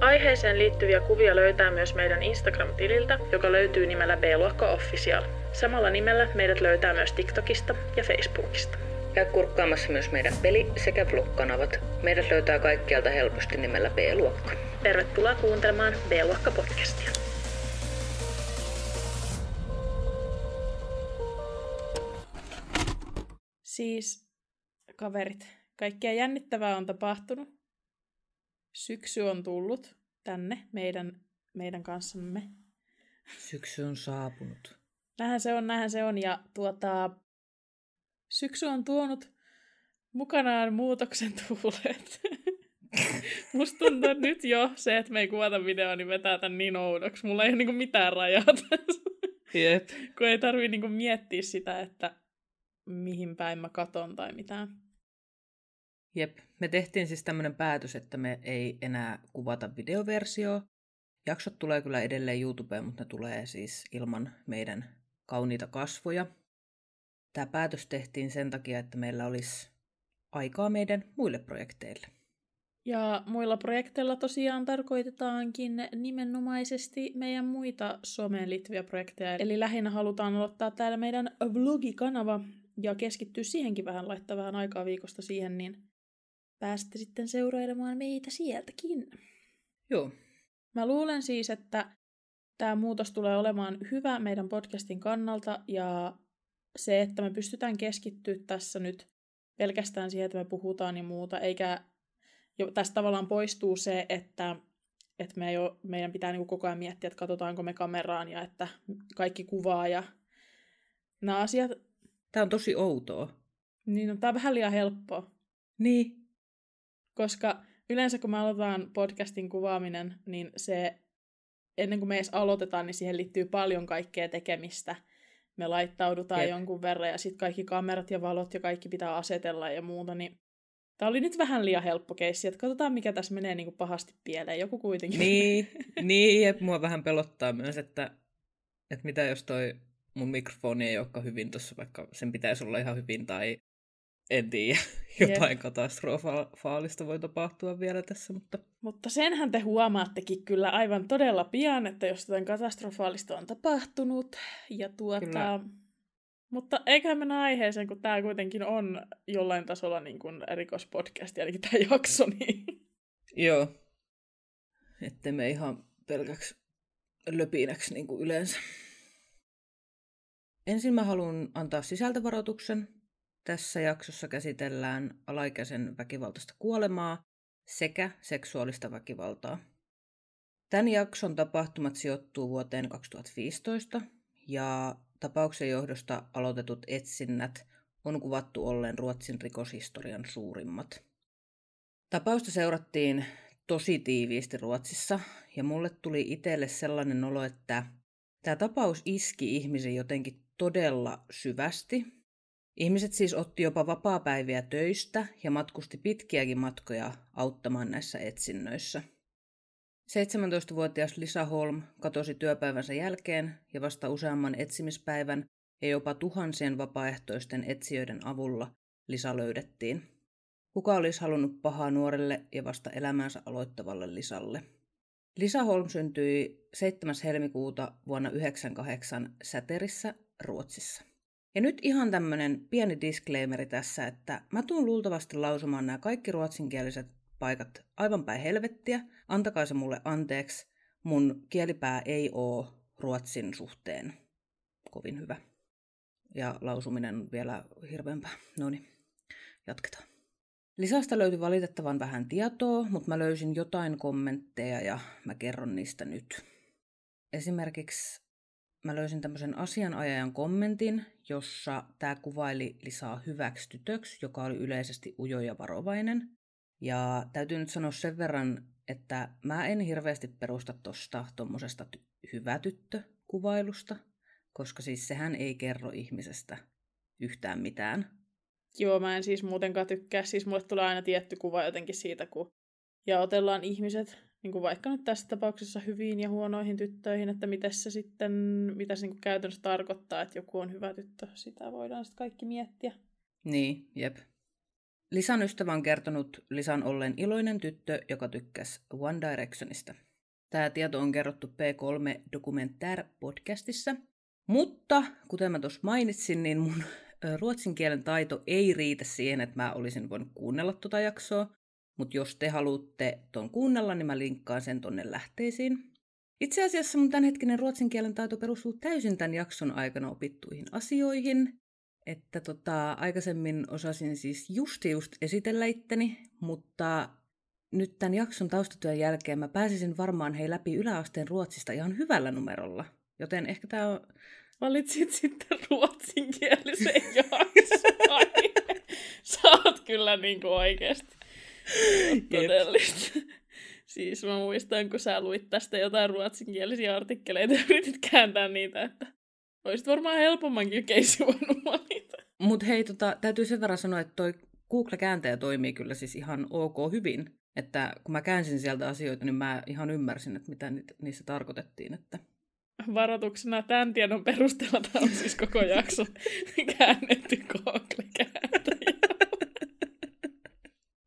Aiheeseen liittyviä kuvia löytää myös meidän Instagram-tililtä, joka löytyy nimellä B-luokka Official. Samalla nimellä meidät löytää myös TikTokista ja Facebookista. Käy kurkkaamassa myös meidän peli- sekä vlog-kanavat. Meidät löytää kaikkialta helposti nimellä B-luokka. Tervetuloa kuuntelemaan B-luokka podcastia. Siis, kaverit, kaikkea jännittävää on tapahtunut. Syksy on tullut tänne meidän kanssamme. Syksy on saapunut. Näinhän se on. Ja syksy on tuonut mukanaan muutoksen tuulet. Musta tuntuu nyt jo se, että me ei kuvata videoa, niin vetää tän niin oudoksi. Mulla ei ole mitään rajaa tässä. Jep. Kun ei tarvii miettiä sitä, että mihin päin mä katon tai mitään. Jep, me tehtiin siis tämmöinen päätös, että me ei enää kuvata videoversiota. Jaksot tulee kyllä edelleen YouTubeen, mutta ne tulee siis ilman meidän kauniita kasvoja. Tämä päätös tehtiin sen takia, että meillä olisi aikaa meidän muille projekteille. Ja muilla projekteilla tosiaan tarkoitetaankin nimenomaisesti meidän muita someen liittyviä projekteja. Eli lähinnä halutaan aloittaa täällä meidän vlogikanava ja keskittyä siihenkin vähän, laittaa vähän aikaa viikosta siihen, niin pääsitte sitten seurailemaan meitä sieltäkin. Joo. Mä luulen siis, että tämä muutos tulee olemaan hyvä meidän podcastin kannalta, ja se, että me pystytään keskittyä tässä nyt pelkästään siihen, että me puhutaan ja muuta, eikä tässä tavallaan poistuu se, että meidän pitää koko ajan miettiä, että katsotaanko me kameraan ja että kaikki kuvaa ja nämä asiat. Tämä on tosi outoa. Niin, no, tämä on vähän liian helppoa. Niin. Koska yleensä kun me aloitetaan podcastin kuvaaminen, niin se, ennen kuin me edes aloitetaan, niin siihen liittyy paljon kaikkea tekemistä. Me laittaudutaan jonkun verran ja sitten kaikki kamerat ja valot ja kaikki pitää asetella ja muuta. Niin tämä oli nyt vähän liian helppo keissi, että katsotaan mikä tässä menee pahasti pieleen. Joku kuitenkin. Niin, että mua vähän pelottaa myös, että mitä jos toi mun mikrofoni ei olekaan hyvin tuossa, vaikka sen pitäisi olla ihan hyvin tai en tiedä. Jotain katastrofaalista voi tapahtua vielä tässä, mutta... Mutta senhän te huomaattekin kyllä aivan todella pian, että jos jotain katastrofaalista on tapahtunut. Ja kyllä. Mutta eiköhän mennä aiheeseen, kun tämä kuitenkin on jollain tasolla niin kuin rikospodcast, ainakin tämä jakso. Niin... Joo. Ettei me ihan pelkäksi löpinäksi niin kuin yleensä. Ensin mä haluan antaa sisältövaroituksen. Tässä jaksossa käsitellään alaikäisen väkivaltaista kuolemaa sekä seksuaalista väkivaltaa. Tämän jakson tapahtumat sijoittuu vuoteen 2015 ja tapauksen johdosta aloitetut etsinnät on kuvattu olleen Ruotsin rikoshistorian suurimmat. Tapausta seurattiin tosi tiiviisti Ruotsissa ja mulle tuli itselle sellainen olo, että tämä tapaus iski ihmisen jotenkin todella syvästi. Ihmiset siis otti jopa vapaapäiviä töistä ja matkusti pitkiäkin matkoja auttamaan näissä etsinnöissä. 17-vuotias Lisa Holm katosi työpäivänsä jälkeen ja vasta useamman etsimispäivän ja jopa tuhansien vapaaehtoisten etsijöiden avulla Lisa löydettiin. Kuka olisi halunnut pahaa nuorelle ja vasta elämänsä aloittavalle Lisalle? Lisa Holm syntyi 7. helmikuuta vuonna 1998 Säterissä, Ruotsissa. Ja nyt ihan tämmöinen pieni disclaimeri tässä, että mä tuun luultavasti lausumaan nämä kaikki ruotsinkieliset paikat aivan päin helvettiä. Antakaa se mulle anteeksi, mun kielipää ei oo ruotsin suhteen kovin hyvä. Ja lausuminen on vielä hirveämpää. Noniin, jatketaan. Lisasta löytyi valitettavan vähän tietoa, mutta mä löysin jotain kommentteja ja mä kerron niistä nyt. Esimerkiksi mä löysin tämmöisen asianajajan kommentin, jossa tämä kuvaili Lisaa hyväksi tytöksi, joka oli yleisesti ujo ja varovainen. Ja täytyy nyt sanoa sen verran, että mä en hirveästi perusta tuosta tommosesta hyvä tyttö-kuvailusta. koska siis sehän ei kerro ihmisestä yhtään mitään. Joo, mä en siis muutenkaan tykkää. Siis mulle tulee aina tietty kuva jotenkin siitä, kun jaotellaan ihmiset, niin kuin vaikka nyt tässä tapauksessa hyviin ja huonoihin tyttöihin, että mitä se niin kuin käytännössä tarkoittaa, että joku on hyvä tyttö. Sitä voidaan sitten kaikki miettiä. Niin, jep. Lisan ystävä on kertonut Lisan olleen iloinen tyttö, joka tykkäsi One Directionista. Tämä tieto on kerrottu P3 Dokumentär podcastissa. Mutta, kuten mä tuossa mainitsin, niin mun ruotsin kielen taito ei riitä siihen, että mä olisin voinut kuunnella tuota jaksoa. Mutta jos te haluatte ton kuunnella, niin mä linkkaan sen tonne lähteisiin. Itse asiassa mun tämänhetkinen ruotsin kielen taito perustuu täysin tämän jakson aikana opittuihin asioihin. Että aikaisemmin osasin siis just esitellä itteni, mutta nyt tämän jakson taustatyön jälkeen mä pääsisin varmaan läpi yläasteen ruotsista ihan hyvällä numerolla. Joten ehkä tää on... Valitsit sitten ruotsinkielisen jakson. Sä oot kyllä niinku oikeesti todellista. Siis mä muistan, kun sä luit tästä jotain ruotsinkielisiä artikkeleita ja yritit kääntää niitä, että olisit varmaan helpommankin keissi voinut valita. Mut hei, täytyy sen verran sanoa, että toi Google-kääntäjä toimii kyllä siis ihan ok hyvin. Että kun mä käänsin sieltä asioita, niin mä ihan ymmärsin, että mitä niissä tarkoitettiin. Että... Varoituksena tämän tiedon perusteella tämä on siis koko jakso käännetty Google-kääntäjä.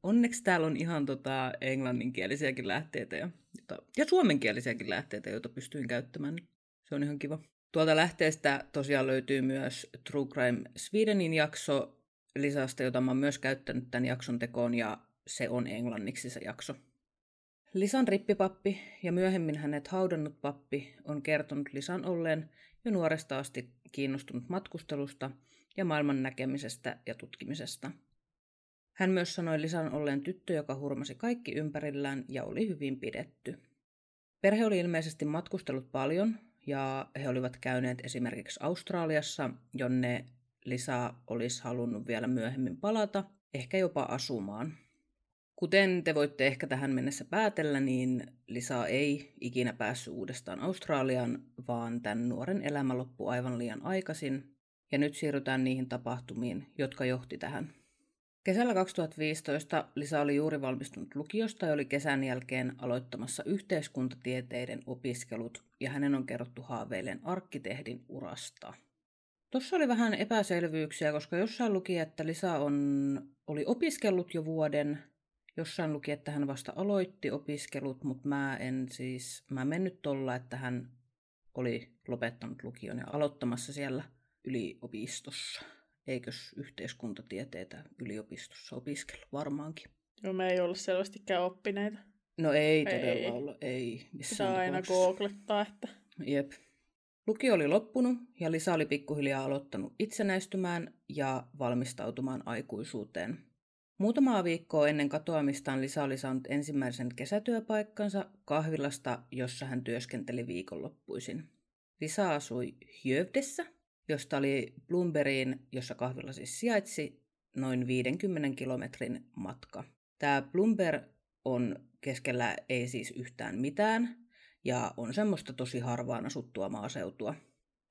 Onneksi täällä on ihan englanninkielisiäkin lähteitä ja suomenkielisiäkin lähteitä, joita pystyin käyttämään. Se on ihan kiva. Tuolta lähteestä tosiaan löytyy myös True Crime Swedenin jakso Lisasta, jota mä oon myös käyttänyt tämän jakson tekoon, ja se on englanniksi se jakso. Lisan rippipappi ja myöhemmin hänet haudannut pappi on kertonut Lisan olleen jo nuoresta asti kiinnostunut matkustelusta ja maailman näkemisestä ja tutkimisesta. Hän myös sanoi Lisan olleen tyttö, joka hurmasi kaikki ympärillään ja oli hyvin pidetty. Perhe oli ilmeisesti matkustellut paljon, ja he olivat käyneet esimerkiksi Australiassa, jonne Lisa olisi halunnut vielä myöhemmin palata, ehkä jopa asumaan. Kuten te voitte ehkä tähän mennessä päätellä, niin Lisa ei ikinä päässyt uudestaan Australiaan, vaan tämän nuoren elämä loppui aivan liian aikaisin, ja nyt siirrytään niihin tapahtumiin, jotka johti tähän. Kesällä 2015 Lisa oli juuri valmistunut lukiosta ja oli kesän jälkeen aloittamassa yhteiskuntatieteiden opiskelut, ja hänen on kerrottu haaveilleen arkkitehdin urasta. Tuossa oli vähän epäselvyyksiä, koska jossain luki, että Lisa oli opiskellut jo vuoden, jossain luki, että hän vasta aloitti opiskelut, mutta mä en mennyt tolla, että hän oli lopettanut lukion ja aloittamassa siellä yliopistossa. Eikös yhteiskuntatieteitä yliopistossa opiskella varmaankin? Joo, me ei olla selvästikään oppineita. No ei todella olla, ei. Pitää aina googlettaa, että... Jep. Lukio oli loppunut ja Lisa oli pikkuhiljaa aloittanut itsenäistymään ja valmistautumaan aikuisuuteen. Muutamaa viikkoa ennen katoamistaan Lisa oli saanut ensimmäisen kesätyöpaikkansa kahvilasta, jossa hän työskenteli viikonloppuisin. Lisa asui Jövdessä, josta oli Blombergiin, jossa kahvilla siis sijaitsi, noin 50 kilometrin matka. Tämä Blomberg on keskellä ei siis yhtään mitään, ja on semmoista tosi harvaan asuttua maaseutua.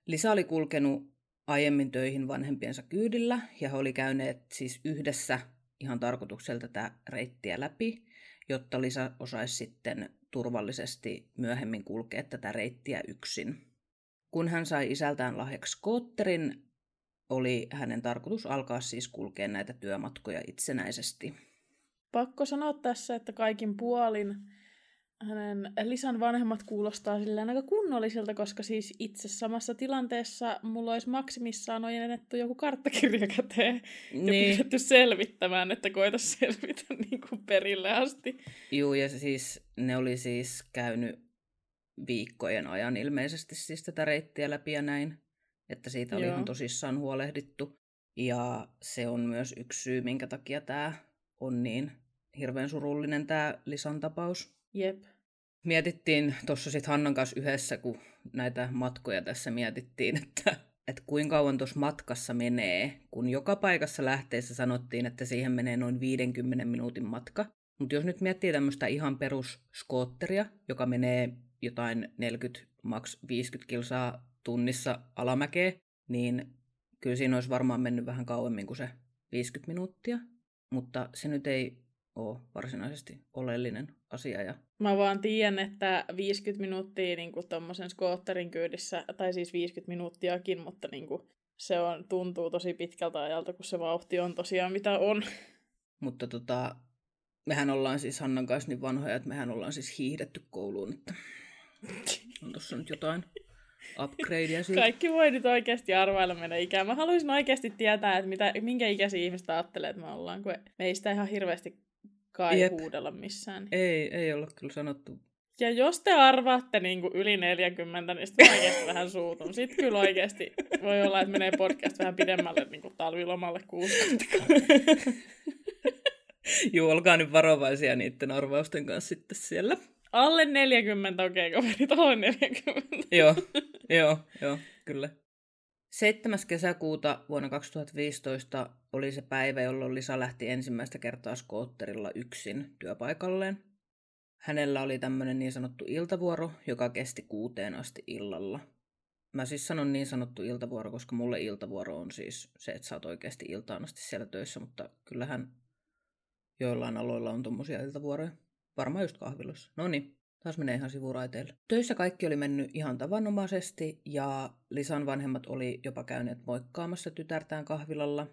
Lisa oli kulkenut aiemmin töihin vanhempiensa kyydillä, ja he oli käyneet siis yhdessä ihan tarkoituksella tätä reittiä läpi, jotta Lisa osaisi sitten turvallisesti myöhemmin kulkea tätä reittiä yksin. Kun hän sai isältään lahjaksi skootterin, oli hänen tarkoitus alkaa siis kulkea näitä työmatkoja itsenäisesti. Pakko sanoa tässä, että kaikin puolin hänen Lisan vanhemmat kuulostaa silleen aika kunnolliselta, koska siis itse samassa tilanteessa mulla olisi maksimissaan ojennettu joku karttakirja käteen niin. Ja pyydetty selvittämään, että koeta selvitä niin kuin perille asti. Juu, ja siis ne oli siis käynyt viikkojen ajan ilmeisesti siis tätä reittiä läpi ja näin, että siitä oli ihan tosissaan huolehdittu. Ja se on myös yksi syy, minkä takia tämä on niin hirveän surullinen tämä Lisan tapaus. Jep. Mietittiin tuossa sitten Hannan kanssa yhdessä, kun näitä matkoja tässä mietittiin, että kuinka kauan tuossa matkassa menee, kun joka paikassa lähteessä sanottiin, että siihen menee noin 50 minuutin matka. Mutta jos nyt miettii tämmöistä ihan perusskootteria, joka menee jotain 40-50 kilsaa tunnissa alamäkeä, niin kyllä siinä olisi varmaan mennyt vähän kauemmin kuin se 50 minuuttia. Mutta se nyt ei ole varsinaisesti oleellinen asia. Ja... mä vaan tiedän, että 50 minuuttia niin kuin tommosen skootterin kyydissä, tai siis 50 minuuttiakin, mutta niin kuin se on, tuntuu tosi pitkältä ajalta, kun se vauhti on tosiaan mitä on. Mutta mehän ollaan siis Hannan kanssa niin vanhoja, että mehän ollaan siis hiihdetty kouluun, että on tossa nyt jotain upgradeja siitä. Kaikki voi nyt oikeasti arvailla meidän ikää. Mä haluaisin oikeasti tietää, että minkä ikäisiä ihmiset ajattelee, että me ollaan, kun meistä ihan hirveästi kai huudella missään. Ei olla kyllä sanottu. Ja jos te arvaatte niin kuin yli 40, niin sitten oikeasti vähän suutun. Sitten kyllä oikeasti voi olla, että menee podcast vähän pidemmälle niin kuin talvilomalle 60. Juu, olkaa nyt varovaisia niiden arvausten kanssa sitten siellä. Alle 40, okei, kaverit, alle 40. Joo, kyllä. 7. kesäkuuta vuonna 2015 oli se päivä, jolloin Lisa lähti ensimmäistä kertaa skootterilla yksin työpaikalleen. Hänellä oli tämmöinen niin sanottu iltavuoro, joka kesti 6 asti illalla. Mä siis sanon niin sanottu iltavuoro, koska mulle iltavuoro on siis se, että sä oot oikeasti iltaan asti siellä töissä, mutta kyllähän joillain aloilla on tommosia iltavuoroja. Varmaan just kahvilossa. Noniin, taas menee ihan sivuraiteille. Töissä kaikki oli mennyt ihan tavanomaisesti ja Lisan vanhemmat oli jopa käyneet moikkaamassa tytärtään kahvilalla.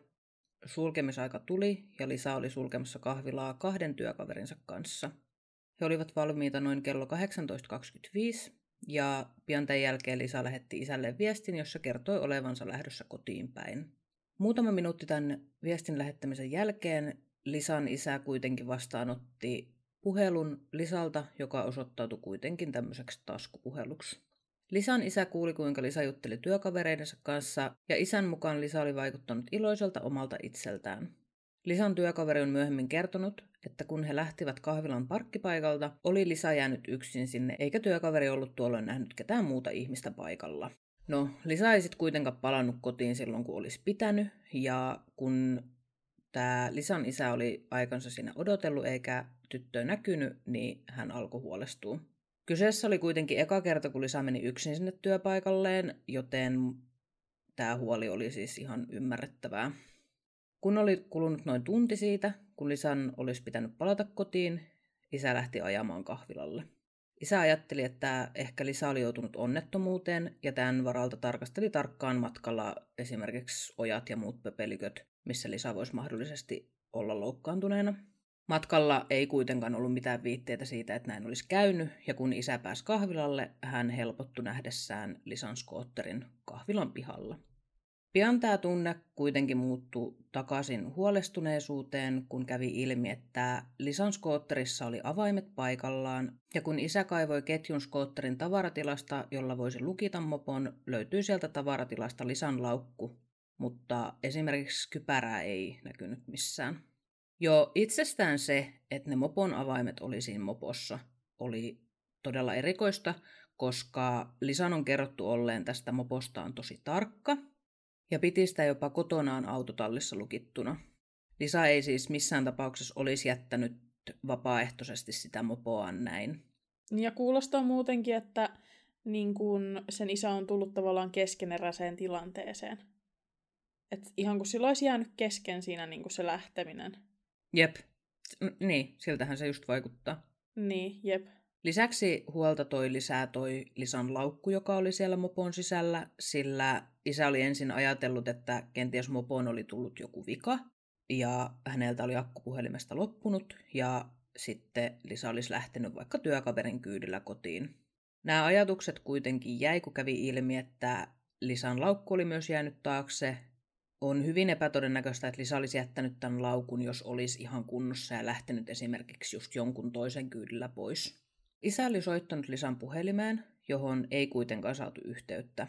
Sulkemisaika tuli ja Lisa oli sulkemassa kahvilaa 2 työkaverinsa kanssa. He olivat valmiita noin kello 18.25 ja pian tämän jälkeen Lisa lähetti isälle viestin, jossa kertoi olevansa lähdössä kotiin päin. Muutama minuutti tämän viestin lähettämisen jälkeen Lisan isä kuitenkin vastaanotti puhelun Lisalta, joka osoittautui kuitenkin tämmöiseksi taskupuheluksi. Lisan isä kuuli, kuinka Lisa jutteli työkavereidensa kanssa, ja isän mukaan Lisa oli vaikuttanut iloiselta omalta itseltään. Lisan työkaveri on myöhemmin kertonut, että kun he lähtivät kahvilan parkkipaikalta, oli Lisa jäänyt yksin sinne, eikä työkaveri ollut tuolloin nähnyt ketään muuta ihmistä paikalla. No, Lisa ei sitten kuitenkaan palannut kotiin silloin, kun olisi pitänyt, ja kun tämä Lisan isä oli aikansa siinä odotellut eikä tyttö näkynyt, niin hän alkoi huolestua. Kyseessä oli kuitenkin eka kerta, kun Lisa meni yksin sinne työpaikalleen, joten tämä huoli oli siis ihan ymmärrettävää. Kun oli kulunut noin tunti siitä, kun Lisan olisi pitänyt palata kotiin, isä lähti ajamaan kahvilalle. Isä ajatteli, että ehkä Lisa oli joutunut onnettomuuteen, ja tämän varalta tarkasteli tarkkaan matkalla esimerkiksi ojat ja muut pöpeliköt, missä Lisa voisi mahdollisesti olla loukkaantuneena. Matkalla ei kuitenkaan ollut mitään viitteitä siitä, että näin olisi käynyt, ja kun isä pääsi kahvilalle, hän helpottui nähdessään Lisan skootterin kahvilan pihalla. Pian tämä tunne kuitenkin muuttui takaisin huolestuneisuuteen, kun kävi ilmi, että Lisan skootterissa oli avaimet paikallaan, ja kun isä kaivoi ketjun skootterin tavaratilasta, jolla voisi lukita mopon, löytyi sieltä tavaratilasta Lisan laukku, mutta esimerkiksi kypärää ei näkynyt missään. Jo itsestään se, että ne mopon avaimet oli siinä mopossa, oli todella erikoista, koska Lisan on kerrottu olleen tästä mopostaan tosi tarkka ja piti sitä jopa kotonaan autotallissa lukittuna. Lisa ei siis missään tapauksessa olisi jättänyt vapaaehtoisesti sitä mopoaan näin. Ja kuulostaa muutenkin, että niin kun sen isä on tullut tavallaan keskeneräiseen tilanteeseen. Et ihan kun sillä olisi jäänyt kesken siinä niin kun se lähteminen. Jep. Niin, siltähän se just vaikuttaa. Niin, jep. Lisäksi huolta toi lisää toi Lisan laukku, joka oli siellä mopon sisällä, sillä isä oli ensin ajatellut, että kenties mopoon oli tullut joku vika, ja häneltä oli akkupuhelimesta loppunut, ja sitten Lisa olisi lähtenyt vaikka työkaverin kyydillä kotiin. Nämä ajatukset kuitenkin jäi, kun kävi ilmi, että Lisan laukku oli myös jäänyt taakse. On hyvin epätodennäköistä, että Lisa olisi jättänyt tämän laukun, jos olisi ihan kunnossa ja lähtenyt esimerkiksi just jonkun toisen kyydillä pois. Isä oli soittanut Lisan puhelimeen, johon ei kuitenkaan saatu yhteyttä.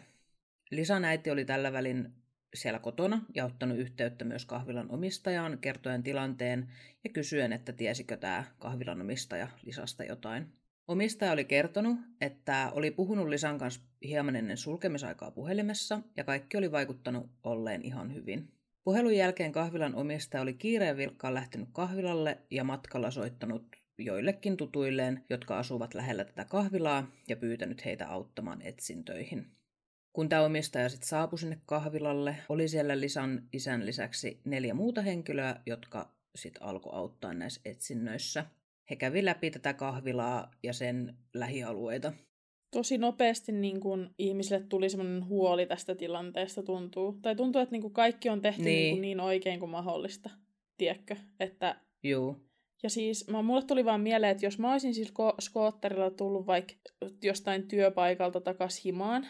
Lisan äiti oli tällä välin siellä kotona ja ottanut yhteyttä myös kahvilan omistajaan kertoen tilanteen ja kysyen, että tiesikö tämä kahvilan omistaja Lisasta jotain. Omistaja oli kertonut, että oli puhunut Lisan kanssa hieman ennen sulkemisaikaa puhelimessa ja kaikki oli vaikuttanut olleen ihan hyvin. Puhelun jälkeen kahvilan omistaja oli kiireen vilkkaan lähtenyt kahvilalle ja matkalla soittanut joillekin tutuilleen, jotka asuvat lähellä tätä kahvilaa ja pyytänyt heitä auttamaan etsintöihin. Kun tämä omistaja sitten saapui sinne kahvilalle, oli siellä Lisan isän lisäksi 4 muuta henkilöä, jotka sitten alkoi auttaa näissä etsinnöissä. He kävi läpi tätä kahvilaa ja sen lähialueita. Tosi nopeasti niin kun ihmisille tuli semmoinen huoli tästä tilanteesta tuntuu. Tai tuntuu, että niin kun kaikki on tehty niin oikein kuin mahdollista, tiedätkö? Että... Juu. Ja siis mulle tuli vaan mieleen, että jos mä olisin siis skootterilla tullut vaikka jostain työpaikalta takaisin himaan,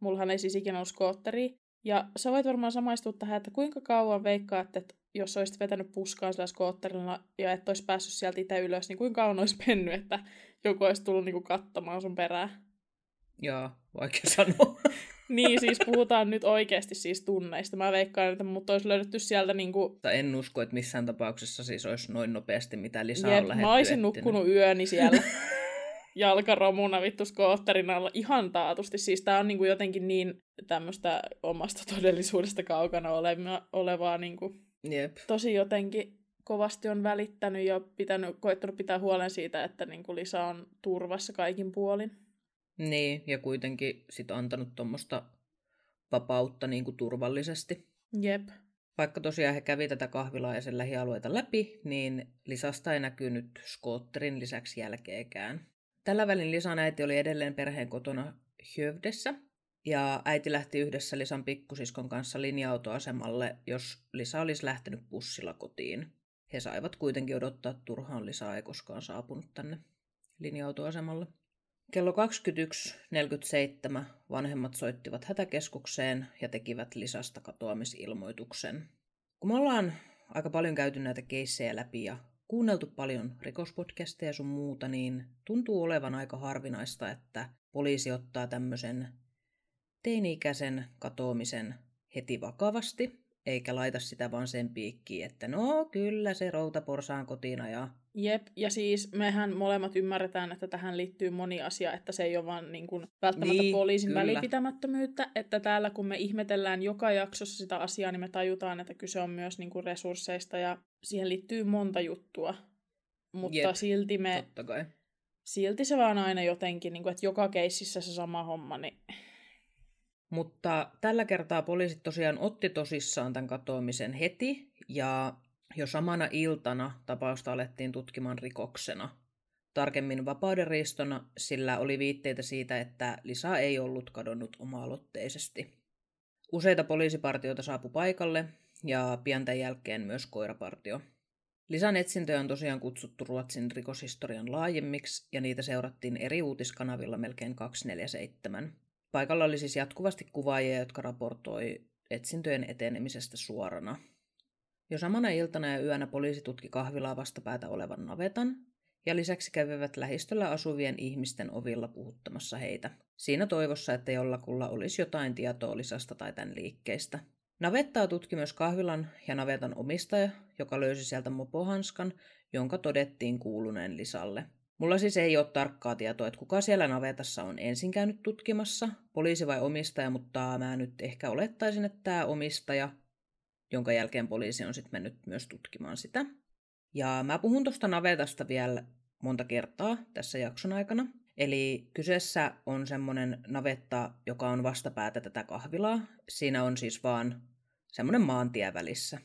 mullahan ei siis ikinä ollut skootteria, ja sä voit varmaan samaistua tähän, että kuinka kauan veikkaatte, että jos olisit vetänyt puskaan sillä skootterilla ja et olisi päässyt sieltä itse ylös, niin kuinka kauan olisi mennyt, että joku olisi tullut niinku katsomaan sun perää? Jaa, vaikea sanoa. Niin, siis puhutaan nyt oikeasti siis tunneista. Mä veikkaan, että mut olisi löydetty sieltä niinku... En usko, että missään tapauksessa siis olisi noin nopeasti, mitä Lisa on lähdetty. Mä olisin nukkunut yöni siellä jalkaromuna vittu skootterin alla ihan taatusti. Siis tää on niinku jotenkin niin tämmöstä omasta todellisuudesta kaukana olevaa niinku... Jep. Tosi jotenkin kovasti on välittänyt ja koettanut pitää huolen siitä, että niinku Lisa on turvassa kaikin puolin. Niin, ja kuitenkin sit antanut tuommoista vapautta niinku turvallisesti. Jep. Vaikka tosiaan he kävi tätä kahvilaa ja sen lähialueita läpi, niin Lisasta ei näkynyt skootterin lisäksi jälkeekään. Tällä välin Lisan äiti oli edelleen perheen kotona Jövdessä, ja äiti lähti yhdessä Lisan pikkusiskon kanssa linja-autoasemalle, jos Lisa olisi lähtenyt bussilla kotiin. He saivat kuitenkin odottaa turhaan, Lisa ei koskaan saapunut tänne linja-autoasemalle. Kello 21.47 vanhemmat soittivat hätäkeskukseen ja tekivät Lisasta katoamisilmoituksen. Kun me ollaan aika paljon käyty näitä keissejä läpi ja kuunneltu paljon rikospodcasteja sun muuta, niin tuntuu olevan aika harvinaista, että poliisi ottaa tämmöisen teini-ikäisen katoamisen heti vakavasti, eikä laita sitä vaan sen piikkiin, että no kyllä se routaporsaan kotiin ajaa. Jep, ja siis mehän molemmat ymmärretään, että tähän liittyy moni asia, että se ei ole vaan niin kuin välttämättä niin, poliisin kyllä. Välipitämättömyyttä, että täällä kun me ihmetellään joka jaksossa sitä asiaa, niin me tajutaan, että kyse on myös niin kuin resursseista ja siihen liittyy monta juttua, mutta jep, silti se vaan aina jotenkin, niin kuin, että joka keississä se sama homma, niin... Mutta tällä kertaa poliisit tosiaan otti tosissaan tämän katoamisen heti ja jo samana iltana tapausta alettiin tutkimaan rikoksena. Tarkemmin vapaudenriistona, sillä oli viitteitä siitä, että Lisa ei ollut kadonnut oma-aloitteisesti. Useita poliisipartioita saapui paikalle ja pian tämän jälkeen myös koirapartio. Lisan etsintöjä on tosiaan kutsuttu Ruotsin rikoshistorian laajemmiksi ja niitä seurattiin eri uutiskanavilla melkein 24/7. Paikalla oli siis jatkuvasti kuvaajia, jotka raportoi etsintöjen etenemisestä suorana. Jo samana iltana ja yönä poliisi tutki kahvilaa vastapäätä olevan navetan, ja lisäksi kävivät lähistöllä asuvien ihmisten ovilla puhuttamassa heitä, siinä toivossa, että jollakulla olisi jotain tietoa Lisasta tai tämän liikkeistä. Navettaa tutki myös kahvilan ja navetan omistaja, joka löysi sieltä mopohanskan, jonka todettiin kuuluneen Lisalle. Mulla siis ei ole tarkkaa tietoa, että kuka siellä navetassa on ensin käynyt tutkimassa, poliisi vai omistaja, mutta mä nyt ehkä olettaisin, että tämä omistaja, jonka jälkeen poliisi on sitten mennyt myös tutkimaan sitä. Ja mä puhun tuosta navetasta vielä monta kertaa tässä jakson aikana. Eli kyseessä on semmoinen navetta, joka on vastapäätä tätä kahvilaa. Siinä on siis vaan semmoinen maantie välissä.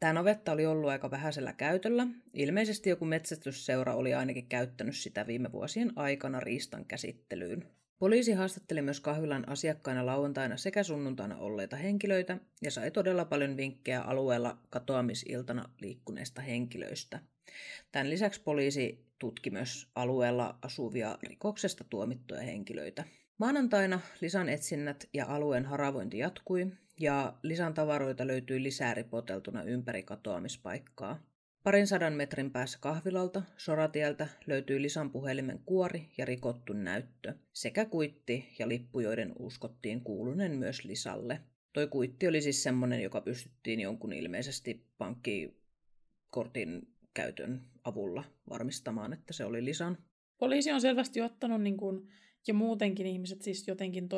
Tämä navetta oli ollut aika vähäisellä käytöllä. Ilmeisesti joku metsästysseura oli ainakin käyttänyt sitä viime vuosien aikana riistan käsittelyyn. Poliisi haastatteli myös kahvilan asiakkaina lauantaina sekä sunnuntaina olleita henkilöitä ja sai todella paljon vinkkejä alueella katoamisiltana liikkuneista henkilöistä. Tämän lisäksi poliisi tutki myös alueella asuvia rikoksesta tuomittuja henkilöitä. Maanantaina Lisan etsinnät ja alueen haravointi jatkui ja Lisan tavaroita löytyi lisää ripoteltuna ympäri katoamispaikkaa. 200 metrin päässä kahvilalta, soratieltä, löytyi Lisan puhelimen kuori ja rikottu näyttö, sekä kuitti ja lippu, joiden uskottiin kuuluneen myös Lisalle. Toi kuitti oli siis semmoinen, joka pystyttiin jonkun ilmeisesti pankkikortin käytön avulla varmistamaan, että se oli Lisan. Poliisi on selvästi ottanut niin kuin, ja muutenkin ihmiset siis jotenkin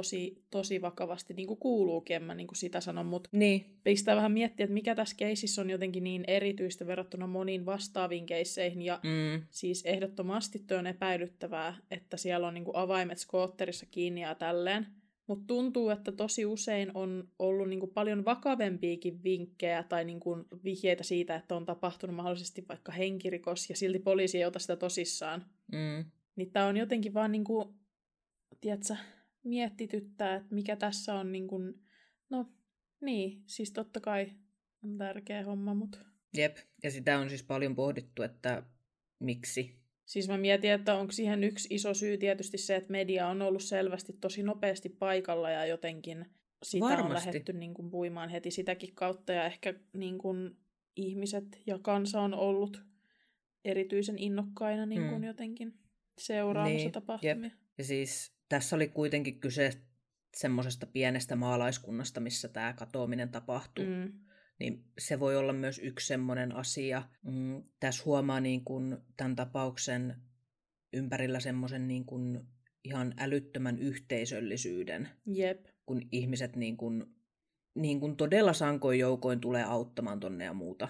tosi vakavasti niin kuin kuuluukin, en mä niin kuin sitä sanon, mutta pistää vähän miettiä, että mikä tässä keisissä on jotenkin niin erityistä verrattuna moniin vastaaviin keisseihin. Ja siis ehdottomasti toi on epäilyttävää, että siellä on niin kuin avaimet skootterissa kiinni ja tälleen, Mutta tuntuu, että tosi usein on ollut niinku paljon vakavempiakin vinkkejä tai niinku vihjeitä siitä, että on tapahtunut mahdollisesti vaikka henkirikos ja silti poliisi ei ota sitä tosissaan. Mm. Niin tämä on jotenkin vaan niinku, tiedätkö, miettityttää, että mikä tässä on niinku, no niin, siis totta kai on tärkeä homma, mutta... Jep, ja sitä on siis paljon pohdittu, että miksi. Siis mä mietin, että onko siihen yksi iso syy tietysti se, että media on ollut selvästi tosi nopeasti paikalla ja jotenkin sitä varmasti on lähdetty niin kuin puimaan heti sitäkin kautta ja ehkä niin kuin ihmiset ja kansa on ollut erityisen innokkaina niin kuin jotenkin seuraamassa niin, tapahtumia. Jep. Ja siis tässä oli kuitenkin kyse semmoisesta pienestä maalaiskunnasta, missä tämä katoaminen tapahtuu. Mm. Niin se voi olla myös yksi semmoinen asia. Tässä huomaa niin kuin tämän tapauksen ympärillä semmoisen niin kuin ihan älyttömän yhteisöllisyyden, jep, kun ihmiset niin kuin todella sankoin joukoin tulee auttamaan tonne ja muuta.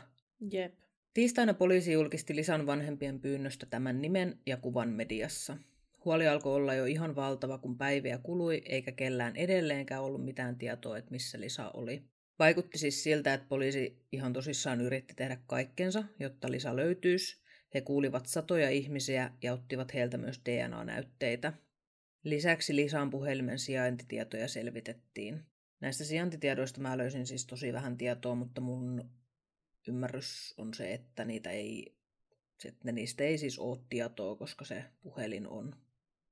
Jep. Tiistaina poliisi julkisti Lisan vanhempien pyynnöstä tämän nimen ja kuvan mediassa. Huoli alkoi olla jo ihan valtava, kun päiviä kului, eikä kellään edelleenkään ollut mitään tietoa, että missä Lisa oli. Vaikutti siis siltä, että poliisi ihan tosissaan yritti tehdä kaikkensa, jotta Lisa löytyisi. He kuulivat satoja ihmisiä ja ottivat heiltä myös DNA-näytteitä. Lisäksi Lisan puhelimen sijaintitietoja selvitettiin. Näistä sijaintitiedoista mä löysin siis tosi vähän tietoa, mutta mun ymmärrys on se, että niistä ei siis ole tietoa, koska se puhelin on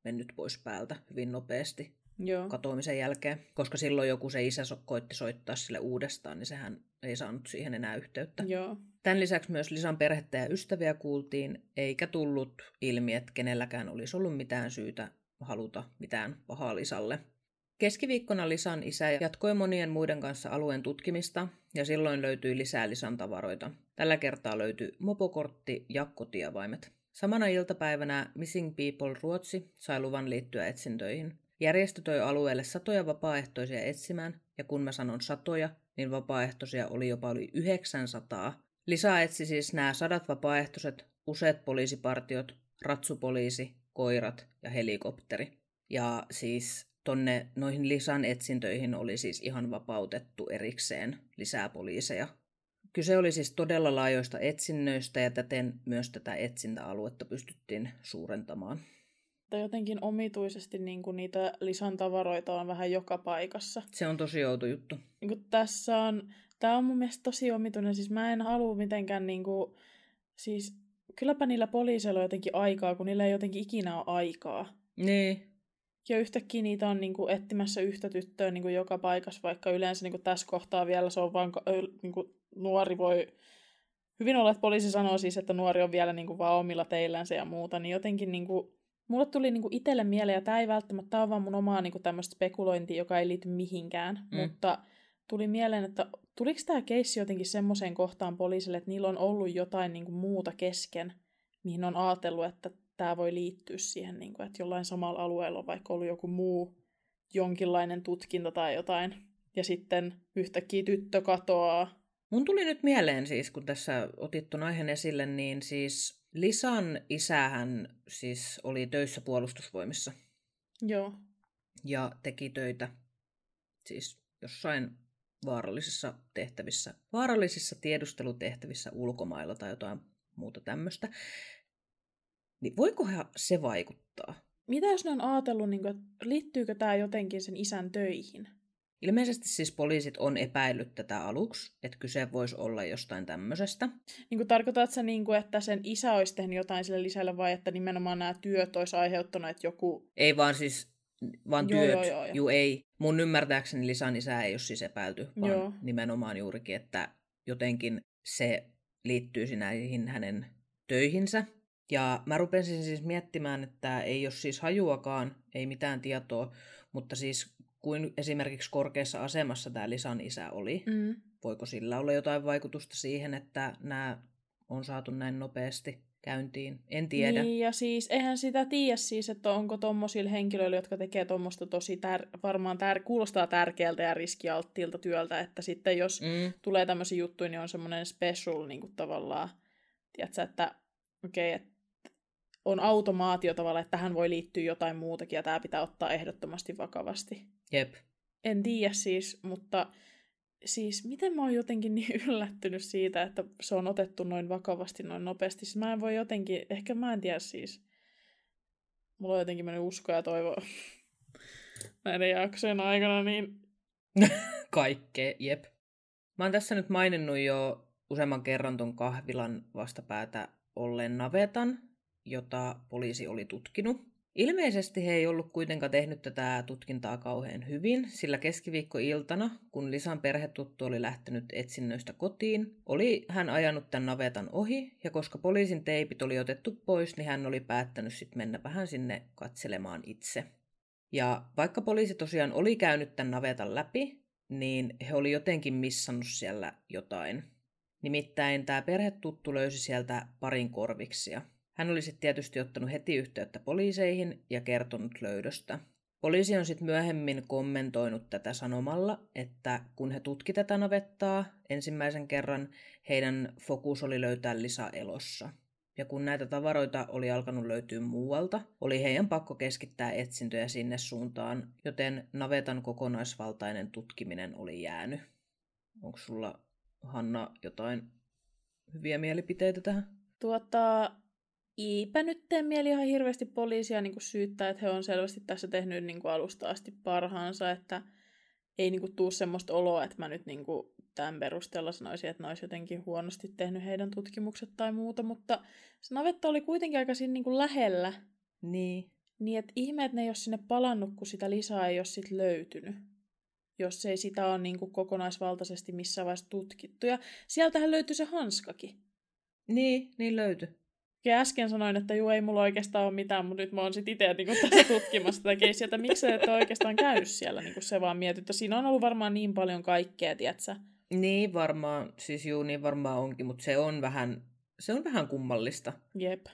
mennyt pois päältä hyvin nopeasti. Joo. Katoamisen jälkeen, koska silloin joku se isä koitti soittaa sille uudestaan, niin sehän ei saanut siihen enää yhteyttä. Joo. Tämän lisäksi myös Lisan perhettä ja ystäviä kuultiin, eikä tullut ilmi, että kenelläkään olisi ollut mitään syytä haluta mitään pahaa Lisalle. Keskiviikkona Lisan isä jatkoi monien muiden kanssa alueen tutkimista, ja silloin löytyi lisää Lisan tavaroita. Tällä kertaa löytyi mopokortti ja kotiavaimet. Samana iltapäivänä Missing People Ruotsi sai luvan liittyä etsintöihin. Järjestö toi alueelle satoja vapaaehtoisia etsimään, ja kun mä sanon satoja, niin vapaaehtoisia oli jopa yli 900. Lisa etsi siis nämä 100 vapaaehtoiset, useat poliisipartiot, ratsupoliisi, koirat ja helikopteri. Ja siis tonne noihin Lisan etsintöihin oli siis ihan vapautettu erikseen lisää poliiseja. Kyse oli siis todella laajoista etsinnöistä, ja täten myös tätä etsintäaluetta pystyttiin suurentamaan. Jotenkin omituisesti niin kuin niitä Lisan tavaroita on vähän joka paikassa. Se on tosi outo juttu. Niin tässä on, tämä on mun mielestä tosi omituinen. Siis mä en halua mitenkään, niin kuin, siis kylläpä niillä poliiseilla on jotenkin aikaa, kun niillä ei jotenkin ikinä ole aikaa. Niin. Ja yhtäkkiä niitä on niin kuin etsimässä yhtä tyttöä niin kuin joka paikassa, vaikka yleensä niin kuin tässä kohtaa vielä se on vaan niin kuin nuori voi... Hyvin olla, että poliisi sanoo siis, että nuori on vielä niin kuin vaan omilla teillänsä ja muuta, niin jotenkin... Niin kuin mulle tuli niinku itselle mieleen, ja tämä ei välttämättä ole vaan mun omaa niinku tämmöistä spekulointia, joka ei liity mihinkään, mutta tuli mieleen, että tuliko tämä keissi jotenkin semmoiseen kohtaan poliisille, että niillä on ollut jotain niinku muuta kesken, mihin on ajatellut, että tämä voi liittyä siihen, niinku, että jollain samalla alueella on vaikka ollut joku muu jonkinlainen tutkinta tai jotain, ja sitten yhtäkkiä tyttö katoaa. Mun tuli nyt mieleen siis, kun tässä otit ton aiheen esille, niin siis... Lisan isähän siis oli töissä puolustusvoimissa. Joo. Ja teki töitä siis jossain vaarallisissa tehtävissä, vaarallisissa tiedustelutehtävissä ulkomailla tai jotain muuta tämmöistä. Niin voikohan se vaikuttaa? Mitä jos ne on ajatellut, niin kuin, että liittyykö tämä jotenkin sen isän töihin? Ilmeisesti siis poliisit on epäillyt tätä aluksi, että kyse voisi olla jostain tämmöisestä. Niin tarkoitatko sä, niin kuin, että sen isä olisi tehnyt jotain sille lisälle vai että nimenomaan nämä työt olisi aiheuttanut, että joku... Ei vaan siis, vaan työt, joo. Ei. Mun ymmärtääkseni Lisan isä ei ole siis epäilty, vaan joo, nimenomaan juurikin, että jotenkin se liittyisi näihin hänen töihinsä. Ja mä rupesin siis miettimään, että ei ole siis hajuakaan, ei mitään tietoa, mutta siis... kuin esimerkiksi korkeassa asemassa tämä Lisan isä oli. Mm. Voiko sillä olla jotain vaikutusta siihen, että nämä on saatu näin nopeasti käyntiin? En tiedä. Niin, ja siis eihän sitä tiedä siis, että onko tuommoisilla henkilöillä, jotka tekee tuommoista tosi kuulostaa tärkeältä ja riskialttiilta työltä, että sitten jos tulee tämmöisiä juttuja, niin on semmoinen special niin kuin tavallaan, tiedätkö, että okei, että on automaatio tavallaan, että tähän voi liittyä jotain muutakin ja tämä pitää ottaa ehdottomasti vakavasti. Jep. En tiedä siis, mutta siis miten mä oon jotenkin niin yllättynyt siitä, että se on otettu noin vakavasti, noin nopeasti. Siis mä en voi jotenkin, ehkä mä en tiedä siis. Mulla on jotenkin mennyt uskoa ja toivoa näiden jaksojen aikana, niin... Kaikkea, jep. Mä oon tässä nyt maininnut jo useamman kerran ton kahvilan vastapäätä olleen navetan, jota poliisi oli tutkinut. Ilmeisesti he ei ollut kuitenkaan tehnyt tätä tutkintaa kauhean hyvin, sillä keskiviikkoiltana, kun Lisan perhetuttu oli lähtenyt etsinnöistä kotiin, oli hän ajanut tämän navetan ohi, ja koska poliisin teipit oli otettu pois, niin hän oli päättänyt sitten mennä vähän sinne katselemaan itse. Ja vaikka poliisi tosiaan oli käynyt tämän navetan läpi, niin he oli jotenkin missannut siellä jotain. Nimittäin tämä perhetuttu löysi sieltä parin korviksia. Hän oli sitten tietysti ottanut heti yhteyttä poliiseihin ja kertonut löydöstä. Poliisi on sitten myöhemmin kommentoinut tätä sanomalla, että kun he tutkivat tätä navettaa ensimmäisen kerran, heidän fokus oli löytää Lisa elossa. Ja kun näitä tavaroita oli alkanut löytyä muualta, oli heidän pakko keskittää etsintöjä sinne suuntaan, joten navetan kokonaisvaltainen tutkiminen oli jäänyt. Onko sulla, Hanna, jotain hyviä mielipiteitä tähän? Eipä nyt tee mieli ihan hirveästi poliisia niin kuin syyttää, että he on selvästi tässä tehnyt niin kuin alusta asti parhaansa, että ei niin kuin, tuu semmoista oloa, että mä nyt niin kuin, tämän perusteella sanoisin, että ne olisi jotenkin huonosti tehnyt heidän tutkimukset tai muuta, mutta se navetta oli kuitenkin aika siinä niin kuin lähellä. Niin. Niin, että ihme, että ne ei ole sinne palannut, kun sitä Lisaa ei ole sit löytynyt, jos ei sitä ole niin kuin, kokonaisvaltaisesti missään vaiheessa tutkittu. Ja sieltähän löytyi se hanskakin. Niin löytyi. Ja äsken sanoin, että ei mulla oikeastaan ole mitään, mutta nyt mä oon sit itse niin tässä tutkimassa tätä keissiä, että miksi et ole oikeastaan käynyt siellä, niin kun se vaan mietitty. Siinä on ollut varmaan niin paljon kaikkea, tiiätsä? Niin varmaan, siis juu, niin varmaan onkin, mutta se on vähän kummallista. Jep.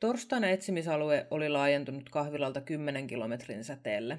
Torstaina etsimisalue oli laajentunut kahvilalta 10 kilometrin säteelle.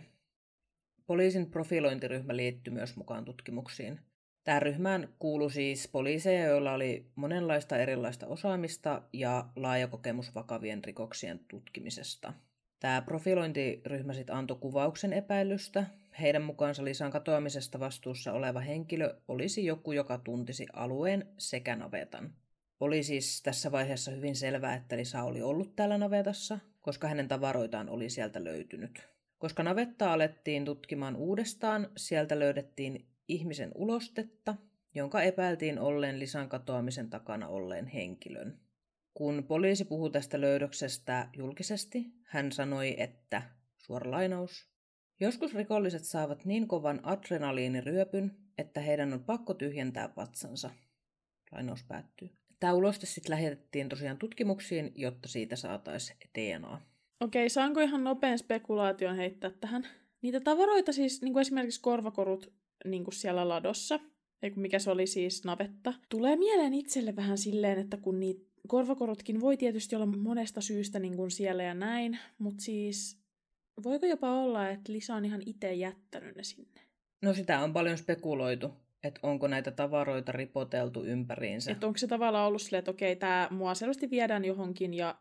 Poliisin profilointiryhmä liittyi myös mukaan tutkimuksiin. Tähän ryhmään kuului siis poliiseja, joilla oli monenlaista erilaista osaamista ja laaja kokemus vakavien rikoksien tutkimisesta. Tämä profilointiryhmä sitten antoi kuvauksen epäilystä. Heidän mukaansa Lisan katoamisesta vastuussa oleva henkilö olisi joku, joka tuntisi alueen sekä navetan. Oli siis tässä vaiheessa hyvin selvää, että Lisa oli ollut täällä navetassa, koska hänen tavaroitaan oli sieltä löytynyt. Koska navettaa alettiin tutkimaan uudestaan, sieltä löydettiin ihmisen ulostetta, jonka epäiltiin olleen Lisan katoamisen takana olleen henkilön. Kun poliisi puhui tästä löydöksestä julkisesti, hän sanoi, että, suora lainaus, joskus rikolliset saavat niin kovan adrenaliiniryöpyn, että heidän on pakko tyhjentää vatsansa. Lainaus päättyy. Tämä uloste sitten lähetettiin tosiaan tutkimuksiin, jotta siitä saataisiin DNA. Okei, saanko ihan nopean spekulaation heittää tähän? Niitä tavaroita siis, niin kuin esimerkiksi korvakorut, niin kuin siellä ladossa, mikä se oli siis navetta. Tulee mieleen itselle vähän silleen, että kun niitä korvakorutkin voi tietysti olla monesta syystä niin kuin siellä ja näin, mutta siis voiko jopa olla, että Lisa on ihan itse jättänyt ne sinne? No sitä on paljon spekuloitu, että onko näitä tavaroita ripoteltu ympäriinsä. Että onko se tavallaan ollut silleen, että okei, tää mua selvästi viedään johonkin ja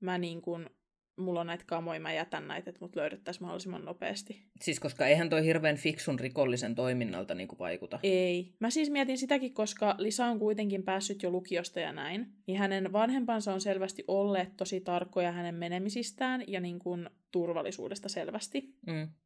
mä niin kuin... Mulla on näitä kamoja, mä jätän näitä, että mut löydettäisiin mahdollisimman nopeasti. Siis koska eihän toi hirveän fiksun rikollisen toiminnalta niinku vaikuta. Ei. Mä siis mietin sitäkin, koska Lisa on kuitenkin päässyt jo lukiosta ja näin. Niin hänen vanhempansa on selvästi olleet tosi tarkkoja hänen menemisistään ja niin kun turvallisuudesta selvästi.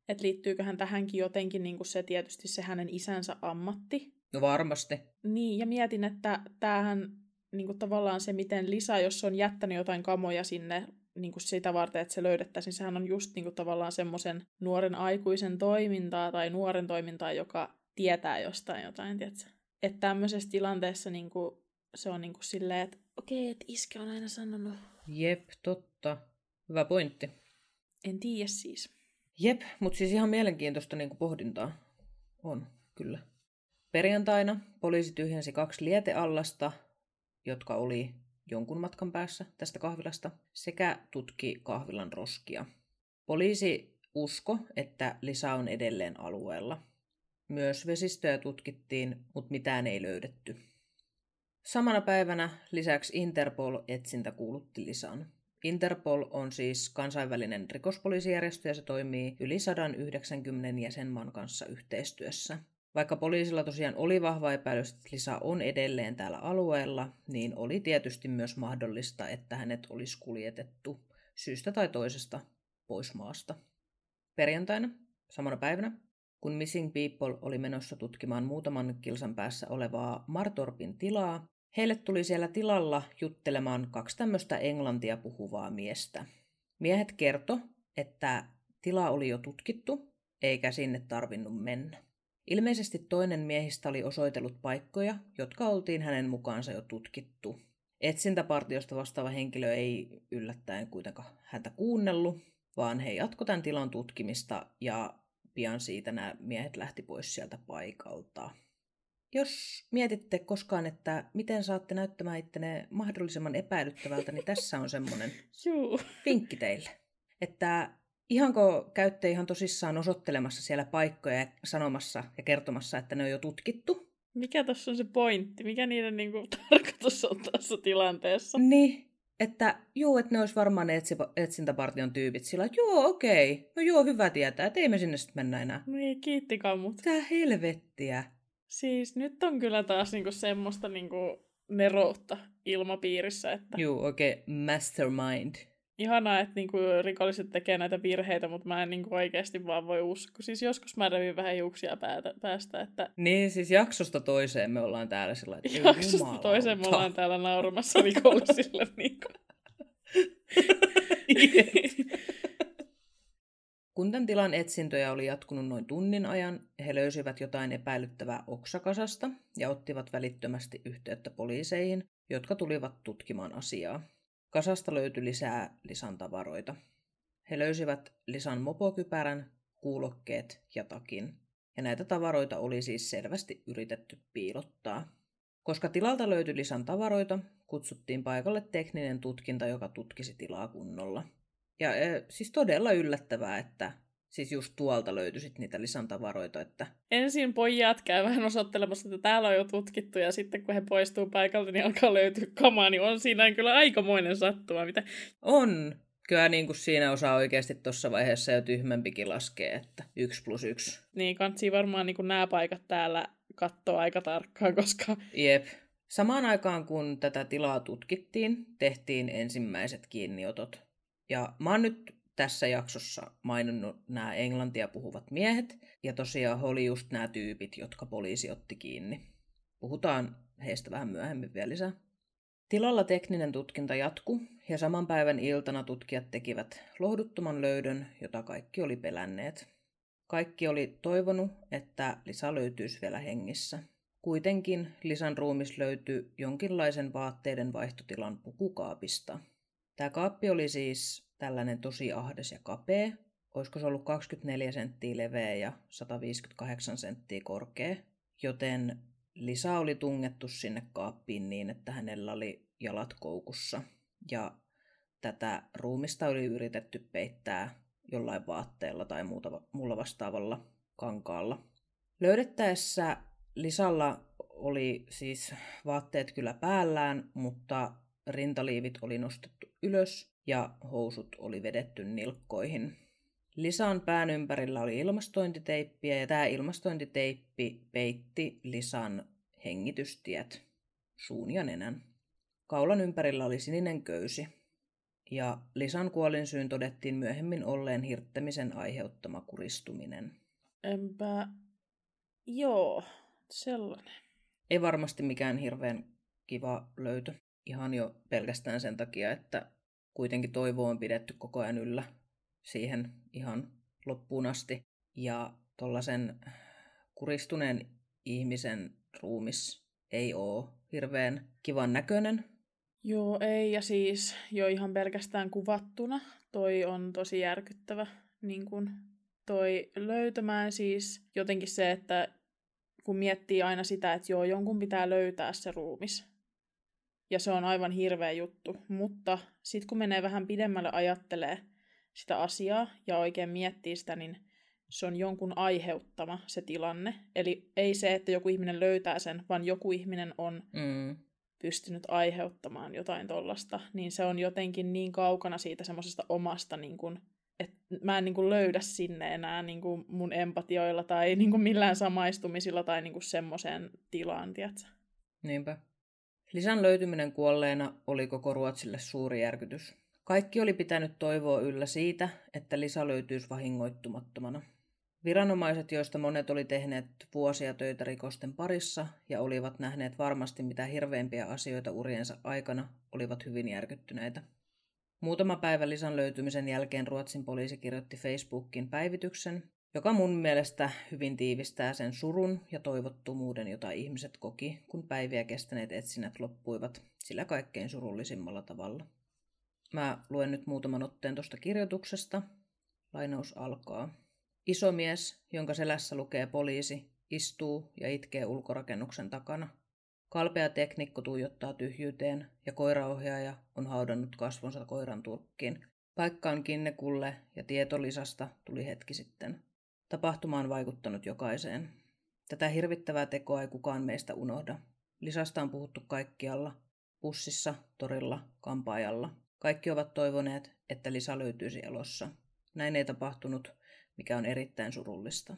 Että liittyyköhän tähänkin jotenkin niin kun se tietysti se hänen isänsä ammatti. No varmasti. Niin, ja mietin, että tämähän niin kun tavallaan se, miten Lisa, jos on jättänyt jotain kamoja sinne, niin kuin sitä varten, että se löydettäisiin. Sehän on just niin kuin tavallaan semmoisen nuoren aikuisen toimintaa tai nuoren toimintaa, joka tietää jostain jotain, tiedätkö? Että tämmöisessä tilanteessa niin kuin, se on niin kuin silleen, että okei, että iskä on aina sanonut. Jep, totta. Hyvä pointti. En tiedä siis. Jep, mutta siis ihan mielenkiintoista niin kuin pohdintaa on, kyllä. Perjantaina poliisi tyhjensi 2 lieteallasta, jotka oli jonkun matkan päässä tästä kahvilasta, sekä tutki kahvilan roskia. Poliisi uskoi, että Lisa on edelleen alueella. Myös vesistöjä tutkittiin, mutta mitään ei löydetty. Samana päivänä lisäksi Interpol etsintä kuulutti Lisan. Interpol on siis kansainvälinen rikospoliisijärjestö ja se toimii yli 190 jäsenmaan kanssa yhteistyössä. Vaikka poliisilla tosiaan oli vahva epäilys, että Lisa on edelleen täällä alueella, niin oli tietysti myös mahdollista, että hänet olisi kuljetettu syystä tai toisesta pois maasta. Perjantaina, samana päivänä, kun Missing People oli menossa tutkimaan muutaman kilsan päässä olevaa Martorpin tilaa, heille tuli siellä tilalla juttelemaan kaksi tämmöistä englantia puhuvaa miestä. Miehet kertoi, että tila oli jo tutkittu, eikä sinne tarvinnut mennä. Ilmeisesti toinen miehistä oli osoitellut paikkoja, jotka oltiin hänen mukaansa jo tutkittu. Etsintäpartiosta vastaava henkilö ei yllättäen kuitenkaan häntä kuunnellut, vaan he jatkoivat tämän tilan tutkimista ja pian siitä nämä miehet lähti pois sieltä paikalta. Jos mietitte koskaan, että miten saatte näyttämään ittenne mahdollisimman epäilyttävältä, niin tässä on semmoinen vinkki teille. Että ihanko käytte ihan tosissaan osoittelemassa siellä paikkoja ja sanomassa ja kertomassa, että ne on jo tutkittu? Mikä tuossa on se pointti? Mikä niiden tarkoitus on tässä tilanteessa? Niin, että joo, että ne olisi varmaan ne etsintäpartion tyypit sillä, että joo, okei, no joo, hyvä tietää, että ei me sinne sitten mennä enää. No ei, kiittikään mut. Tää helvettiä. Siis nyt on kyllä taas niinku semmoista niinku neroutta ilmapiirissä, että... Joo, oikein mastermind. Ihanaa, että niinku rikolliset tekee näitä virheitä, mutta mä en niinku oikeasti vaan voi uskoa. Siis joskus mä revin vähän hiuksia päästä, että... Niin, siis jaksosta toiseen me ollaan täällä sillä lailla, että... Jaksosta toiseen me ollaan täällä naurumassa rikollisille niinku. Kun tämän tilan etsintöjä oli jatkunut noin tunnin ajan, he löysivät jotain epäilyttävää oksakasasta ja ottivat välittömästi yhteyttä poliiseihin, jotka tulivat tutkimaan asiaa. Kasasta löytyi lisää Lisan tavaroita. He löysivät Lisan mopokypärän, kuulokkeet ja takin. Ja näitä tavaroita oli siis selvästi yritetty piilottaa. Koska tilalta löytyi Lisan tavaroita, kutsuttiin paikalle tekninen tutkinta, joka tutkisi tilaa kunnolla. Ja siis todella yllättävää, että siis just tuolta löytyisit niitä Lisan tavaroita, että... Ensin pojat käy vähän osoittelemassa, että täällä on jo tutkittu, ja sitten kun he poistuu paikalta, niin alkaa löytyä kamaa, niin on siinä kyllä aikamoinen sattuma, mitä... On! Kyllä niin kuin siinä osaa oikeasti tuossa vaiheessa jo tyhmempikin laskee, että 1+1. Niin, kantsii varmaan niin kuin nämä paikat täällä kattoo aika tarkkaan, koska... Jep. Samaan aikaan, kun tätä tilaa tutkittiin, tehtiin ensimmäiset kiinniotot. Ja mä oon nyt tässä jaksossa maininnut nämä englantia puhuvat miehet, ja tosiaan oli just nämä tyypit, jotka poliisi otti kiinni. Puhutaan heistä vähän myöhemmin vielä lisää. Tilalla tekninen tutkinta jatkuu, ja saman päivän iltana tutkijat tekivät lohduttoman löydön, jota kaikki oli pelänneet. Kaikki oli toivonut, että Lisa löytyisi vielä hengissä. Kuitenkin Lisan ruumis löytyi jonkinlaisen vaatteiden vaihtotilan pukukaapista. Tämä kaappi oli siis tällainen tosi ahdes ja kapea. Olisiko se ollut 24 senttiä leveä ja 158 senttiä korkea. Joten Lisa oli tungettu sinne kaappiin niin, että hänellä oli jalat koukussa. Ja tätä ruumista oli yritetty peittää jollain vaatteella tai muulla vastaavalla kankaalla. Löydettäessä Lisalla oli siis vaatteet kyllä päällään, mutta rintaliivit oli nostettu ylös ja housut oli vedetty nilkkoihin. Lisan pään ympärillä oli ilmastointiteippiä ja tämä ilmastointiteippi peitti Lisan hengitystiet, suun ja nenän. Kaulan ympärillä oli sininen köysi ja Lisan kuolinsyyn todettiin myöhemmin olleen hirttämisen aiheuttama kuristuminen. Enpä... Joo, sellainen. Ei varmasti mikään hirveän kiva löytö. Ihan jo pelkästään sen takia, että kuitenkin toivo on pidetty koko ajan yllä siihen ihan loppuun asti. Ja tuollaisen kuristuneen ihmisen ruumis ei ole hirveän kivan näköinen. Joo, ei. Ja siis jo ihan pelkästään kuvattuna toi on tosi järkyttävä niin kun toi löytämään. Siis jotenkin se, että kun miettii aina sitä, että joo, jonkun pitää löytää se ruumis. Ja se on aivan hirveä juttu, mutta sitten kun menee vähän pidemmälle ajattelee sitä asiaa ja oikein miettii sitä, niin se on jonkun aiheuttama se tilanne. Eli ei se, että joku ihminen löytää sen, vaan joku ihminen on pystynyt aiheuttamaan jotain tollasta, niin se on jotenkin niin kaukana siitä semmoisesta omasta, niin kuin, että mä en niin kuin löydä sinne enää niin kuin mun empatioilla tai niin kuin millään samaistumisilla tai niin kuin semmoiseen tilaan, tiiätsä? Niinpä. Lisan löytyminen kuolleena oli koko Ruotsille suuri järkytys. Kaikki oli pitänyt toivoa yllä siitä, että Lisa löytyisi vahingoittumattomana. Viranomaiset, joista monet oli tehneet vuosia töitä rikosten parissa ja olivat nähneet varmasti mitä hirveimpiä asioita uriensa aikana, olivat hyvin järkyttyneitä. Muutama päivä Lisan löytymisen jälkeen Ruotsin poliisi kirjoitti Facebookin päivityksen, joka mun mielestä hyvin tiivistää sen surun ja toivottomuuden, jota ihmiset koki, kun päiviä kestäneet etsinnät loppuivat sillä kaikkein surullisimmalla tavalla. Mä luen nyt muutaman otteen tuosta kirjoituksesta. Lainaus alkaa. Iso mies, jonka selässä lukee poliisi, istuu ja itkee ulkorakennuksen takana. Kalpea teknikko tuijottaa tyhjyyteen ja koiraohjaaja on haudannut kasvonsa koiran turkkiin. Paikka on Kinnekulle ja tieto Lisasta tuli hetki sitten. Tapahtuma on vaikuttanut jokaiseen. Tätä hirvittävää tekoa ei kukaan meistä unohda. Lisasta on puhuttu kaikkialla. Bussissa, torilla, kampaajalla. Kaikki ovat toivoneet, että Lisa löytyisi elossa. Näin ei tapahtunut, mikä on erittäin surullista.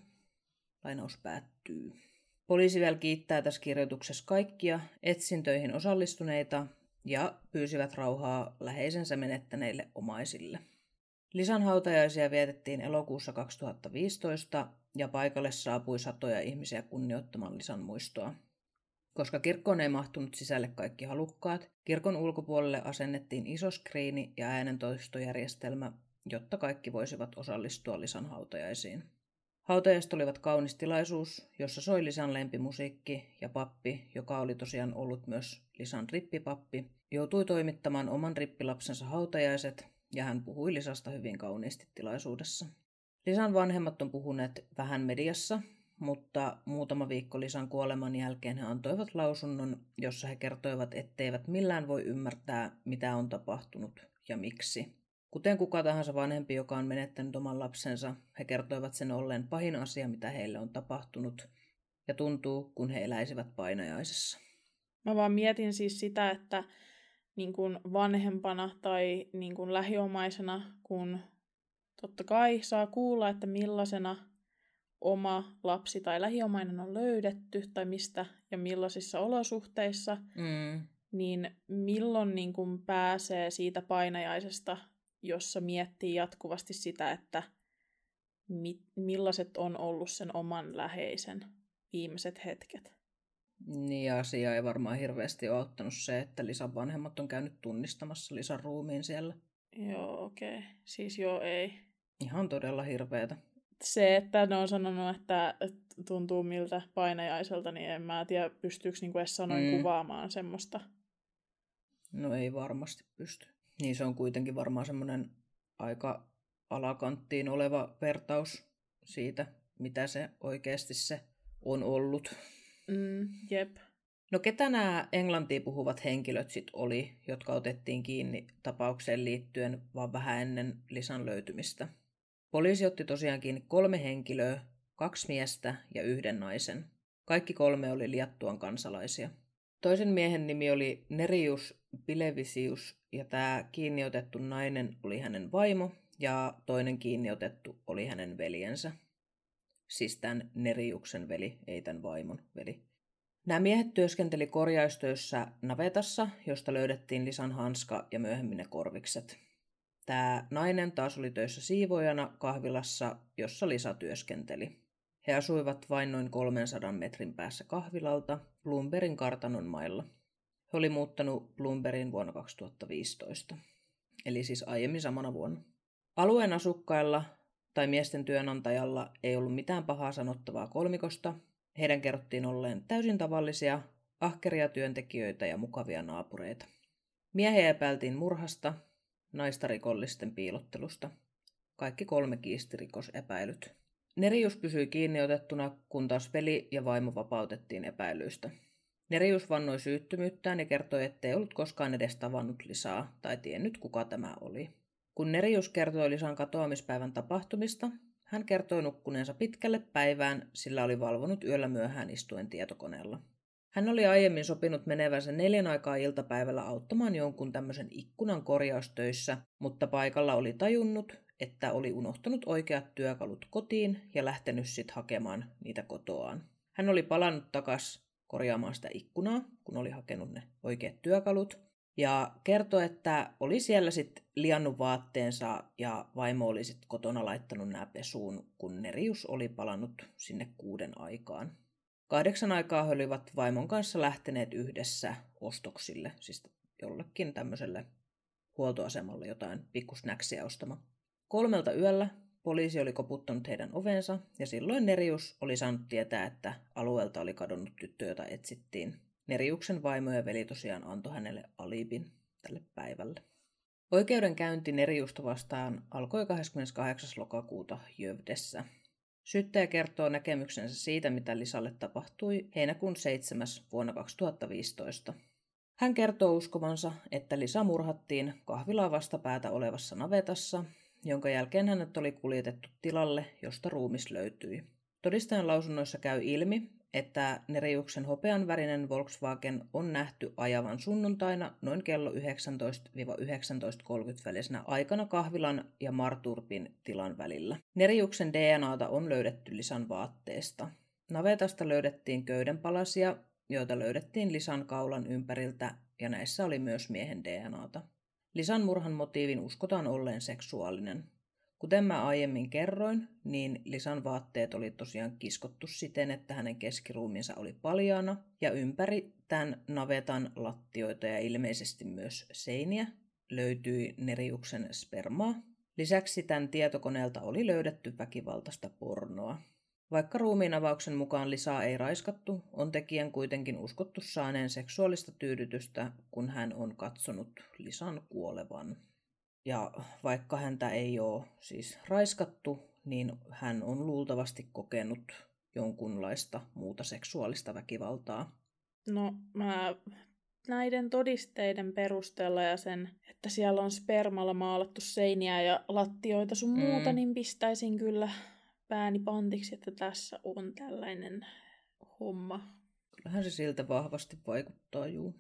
Lainaus päättyy. Poliisi vielä kiittää tässä kirjoituksessa kaikkia etsintöihin osallistuneita ja pyysivät rauhaa läheisensä menettäneille omaisille. Lisan hautajaisia vietettiin elokuussa 2015 ja paikalle saapui satoja ihmisiä kunnioittamaan Lisan muistoa. Koska kirkkoon ei mahtunut sisälle kaikki halukkaat, kirkon ulkopuolelle asennettiin iso skriini ja äänentoistojärjestelmä, jotta kaikki voisivat osallistua Lisan hautajaisiin. Hautajaiset olivat kaunis tilaisuus, jossa soi Lisan lempimusiikki ja pappi, joka oli tosiaan ollut myös Lisan rippipappi, joutui toimittamaan oman rippilapsensa hautajaiset ja hän puhui Lisasta hyvin kauniisti tilaisuudessa. Lisan vanhemmat on puhuneet vähän mediassa, mutta muutama viikko Lisan kuoleman jälkeen he antoivat lausunnon, jossa he kertoivat, etteivät millään voi ymmärtää, mitä on tapahtunut ja miksi. Kuten kuka tahansa vanhempi, joka on menettänyt oman lapsensa, he kertoivat sen olleen pahin asia, mitä heille on tapahtunut, ja tuntuu, kun he eläisivät painajaisessa. Mä vaan mietin siis sitä, että niin kuin vanhempana tai niin kuin lähiomaisena, kun totta kai saa kuulla, että millaisena oma lapsi tai lähiomainen on löydetty, tai mistä ja millaisissa olosuhteissa, niin milloin niin kuin pääsee siitä painajaisesta, jossa miettii jatkuvasti sitä, että millaiset on ollut sen oman läheisen viimeiset hetket. Niin, asia ei varmaan hirveästi ole auttanut se, että Lisan vanhemmat on käynyt tunnistamassa Lisan ruumiin siellä. Joo, okei. Okay. Siis joo, ei. Ihan todella hirveätä. Se, että ne on sanonut, että tuntuu miltä painajaiselta, niin en mä tiedä, pystyykö niin kuin edes sanoin kuvaamaan semmoista. No ei varmasti pysty. Niin se on kuitenkin varmaan semmoinen aika alakanttiin oleva vertaus siitä, mitä se oikeasti se on ollut. Jep. No ketä nämä englantia puhuvat henkilöt sitten oli, jotka otettiin kiinni tapaukseen liittyen vaan vähän ennen Lisan löytymistä? Poliisi otti tosiaan kiinni 3 henkilöä, 2 miestä ja 1 naisen. Kaikki 3 oli Liettuan kansalaisia. Toisen miehen nimi oli Nerijus Bilevičius ja tämä kiinniotettu nainen oli hänen vaimo ja toinen kiinniotettu oli hänen veljensä. Siis tämän Nerijuksen veli, ei tämän vaimon veli. Nämä miehet työskenteli korjaustöissä navetassa, josta löydettiin Lisan hanska ja myöhemmin ne korvikset. Tämä nainen taas oli töissä siivoojana kahvilassa, jossa Lisa työskenteli. He asuivat vain noin 300 metrin päässä kahvilalta Blombergin kartanon mailla. He oli muuttanut Blombergin vuonna 2015, eli siis aiemmin samana vuonna. Alueen asukkailla tai miesten työnantajalla ei ollut mitään pahaa sanottavaa kolmikosta. Heidän kerrottiin olleen täysin tavallisia, ahkeria työntekijöitä ja mukavia naapureita. Miehiä epäiltiin murhasta, naista rikollisten piilottelusta. Kaikki 3 kiisti rikosepäilyt. Nerijus pysyi kiinniotettuna, kun taas veli ja vaimo vapautettiin epäilyistä. Nerijus vannoi syyttömyyttään ja kertoi, ettei ollut koskaan edes tavannut Lisaa tai tiennyt, kuka tämä oli. Kun Nerijus kertoi Lisan katoamispäivän tapahtumista, hän kertoi nukkuneensa pitkälle päivään, sillä oli valvonut yöllä myöhään istuen tietokoneella. Hän oli aiemmin sopinut menevänsä 4 aikaa iltapäivällä auttamaan jonkun tämmöisen ikkunan korjaustöissä, mutta paikalla oli tajunnut, että oli unohtanut oikeat työkalut kotiin ja lähtenyt sitten hakemaan niitä kotoaan. Hän oli palannut takaisin korjaamaan sitä ikkunaa, kun oli hakenut ne oikeat työkalut, ja kertoi, että oli siellä sitten liannut vaatteensa ja vaimo oli sitten kotona laittanut nämä pesuun, kun Nerijus oli palannut sinne 6 aikaan. 8 aikaa he olivat vaimon kanssa lähteneet yhdessä ostoksille, siis jollekin tämmöiselle huoltoasemalle jotain pikkusnäksiä ostama. 3 yöllä poliisi oli koputtanut heidän ovensa ja silloin Nerijus oli saanut tietää, että alueelta oli kadonnut tyttö, jota etsittiin. Nerijuksen vaimo ja veli tosiaan antoi hänelle alibin tälle päivälle. Oikeudenkäynti Nerijusta vastaan alkoi 28. lokakuuta Jövdessä. Syyttäjä kertoo näkemyksensä siitä, mitä Lisalle tapahtui heinäkuun 7. vuonna 2015. Hän kertoo uskovansa, että Lisa murhattiin kahvilaa vastapäätä olevassa navetassa, jonka jälkeen hänet oli kuljetettu tilalle, josta ruumis löytyi. Todistajan lausunnoissa käy ilmi, että Nerijuksen hopeanvärinen Volkswagen on nähty ajavan sunnuntaina noin kello 19-19.30 välisenä aikana kahvilan ja Martorpin tilan välillä. Nerijuksen DNAta on löydetty Lisan vaatteesta. Navetasta löydettiin köydenpalasia, joita löydettiin Lisan kaulan ympäriltä, ja näissä oli myös miehen DNAta. Lisan murhan motiivin uskotaan olleen seksuaalinen. Kuten mä aiemmin kerroin, niin Lisan vaatteet oli tosiaan kiskottu siten, että hänen keskiruumiinsa oli paljaana ja ympäri tämän navetan lattioita ja ilmeisesti myös seiniä löytyi Nerijuksen spermaa. Lisäksi tämän tietokoneelta oli löydetty väkivaltaista pornoa. Vaikka ruumiinavauksen mukaan Lisaa ei raiskattu, on tekijän kuitenkin uskottu saaneen seksuaalista tyydytystä, kun hän on katsonut Lisan kuolevan. Ja vaikka häntä ei ole siis raiskattu, niin hän on luultavasti kokenut jonkunlaista muuta seksuaalista väkivaltaa. No mä näiden todisteiden perusteella ja sen, että siellä on spermalla maalattu seiniä ja lattioita sun muuta, niin pistäisin kyllä pääni pantiksi, että tässä on tällainen homma. Kyllähän se siltä vahvasti vaikuttaa, juu.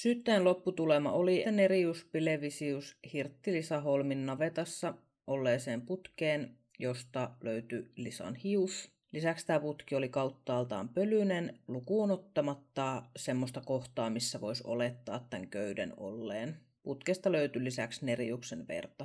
Syyttäjän lopputulema oli, että Nerijus Bilevičius hirtti Lisa Holmin navetassa olleeseen putkeen, josta löytyi Lisan hius. Lisäksi tämä putki oli kauttaaltaan pölyinen, lukuun ottamatta semmoista kohtaa, missä voisi olettaa tämän köyden olleen. Putkesta löytyi lisäksi Nerijuksen verta.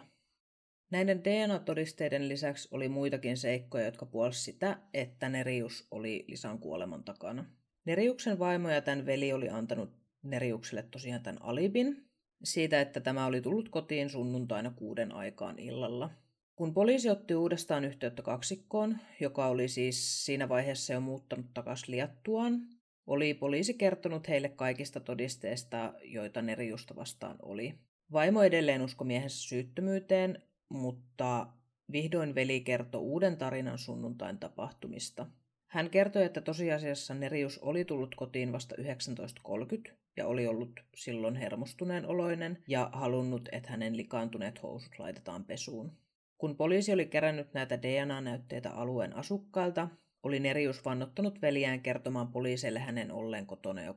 Näiden DNA-todisteiden lisäksi oli muitakin seikkoja, jotka puolsi sitä, että Nerijus oli Lisan kuoleman takana. Nerijuksen vaimo ja tämän veli oli antanut Nerijukselle tosiaan tämän alibin siitä, että tämä oli tullut kotiin sunnuntaina 6 aikaan illalla. Kun poliisi otti uudestaan yhteyttä kaksikkoon, joka oli siis siinä vaiheessa jo muuttanut takaisin Liettuaan, oli poliisi kertonut heille kaikista todisteista, joita Nerijusta vastaan oli. Vaimo edelleen uskoi miehensä syyttömyyteen, mutta vihdoin veli kertoi uuden tarinan sunnuntain tapahtumista. Hän kertoi, että tosiasiassa Nerijus oli tullut kotiin vasta 19.30 ja oli ollut silloin hermostuneen oloinen ja halunnut, että hänen likaantuneet housut laitetaan pesuun. Kun poliisi oli kerännyt näitä DNA-näytteitä alueen asukkailta, oli Nerijus vannottanut veljään kertomaan poliiseille hänen olleen kotona jo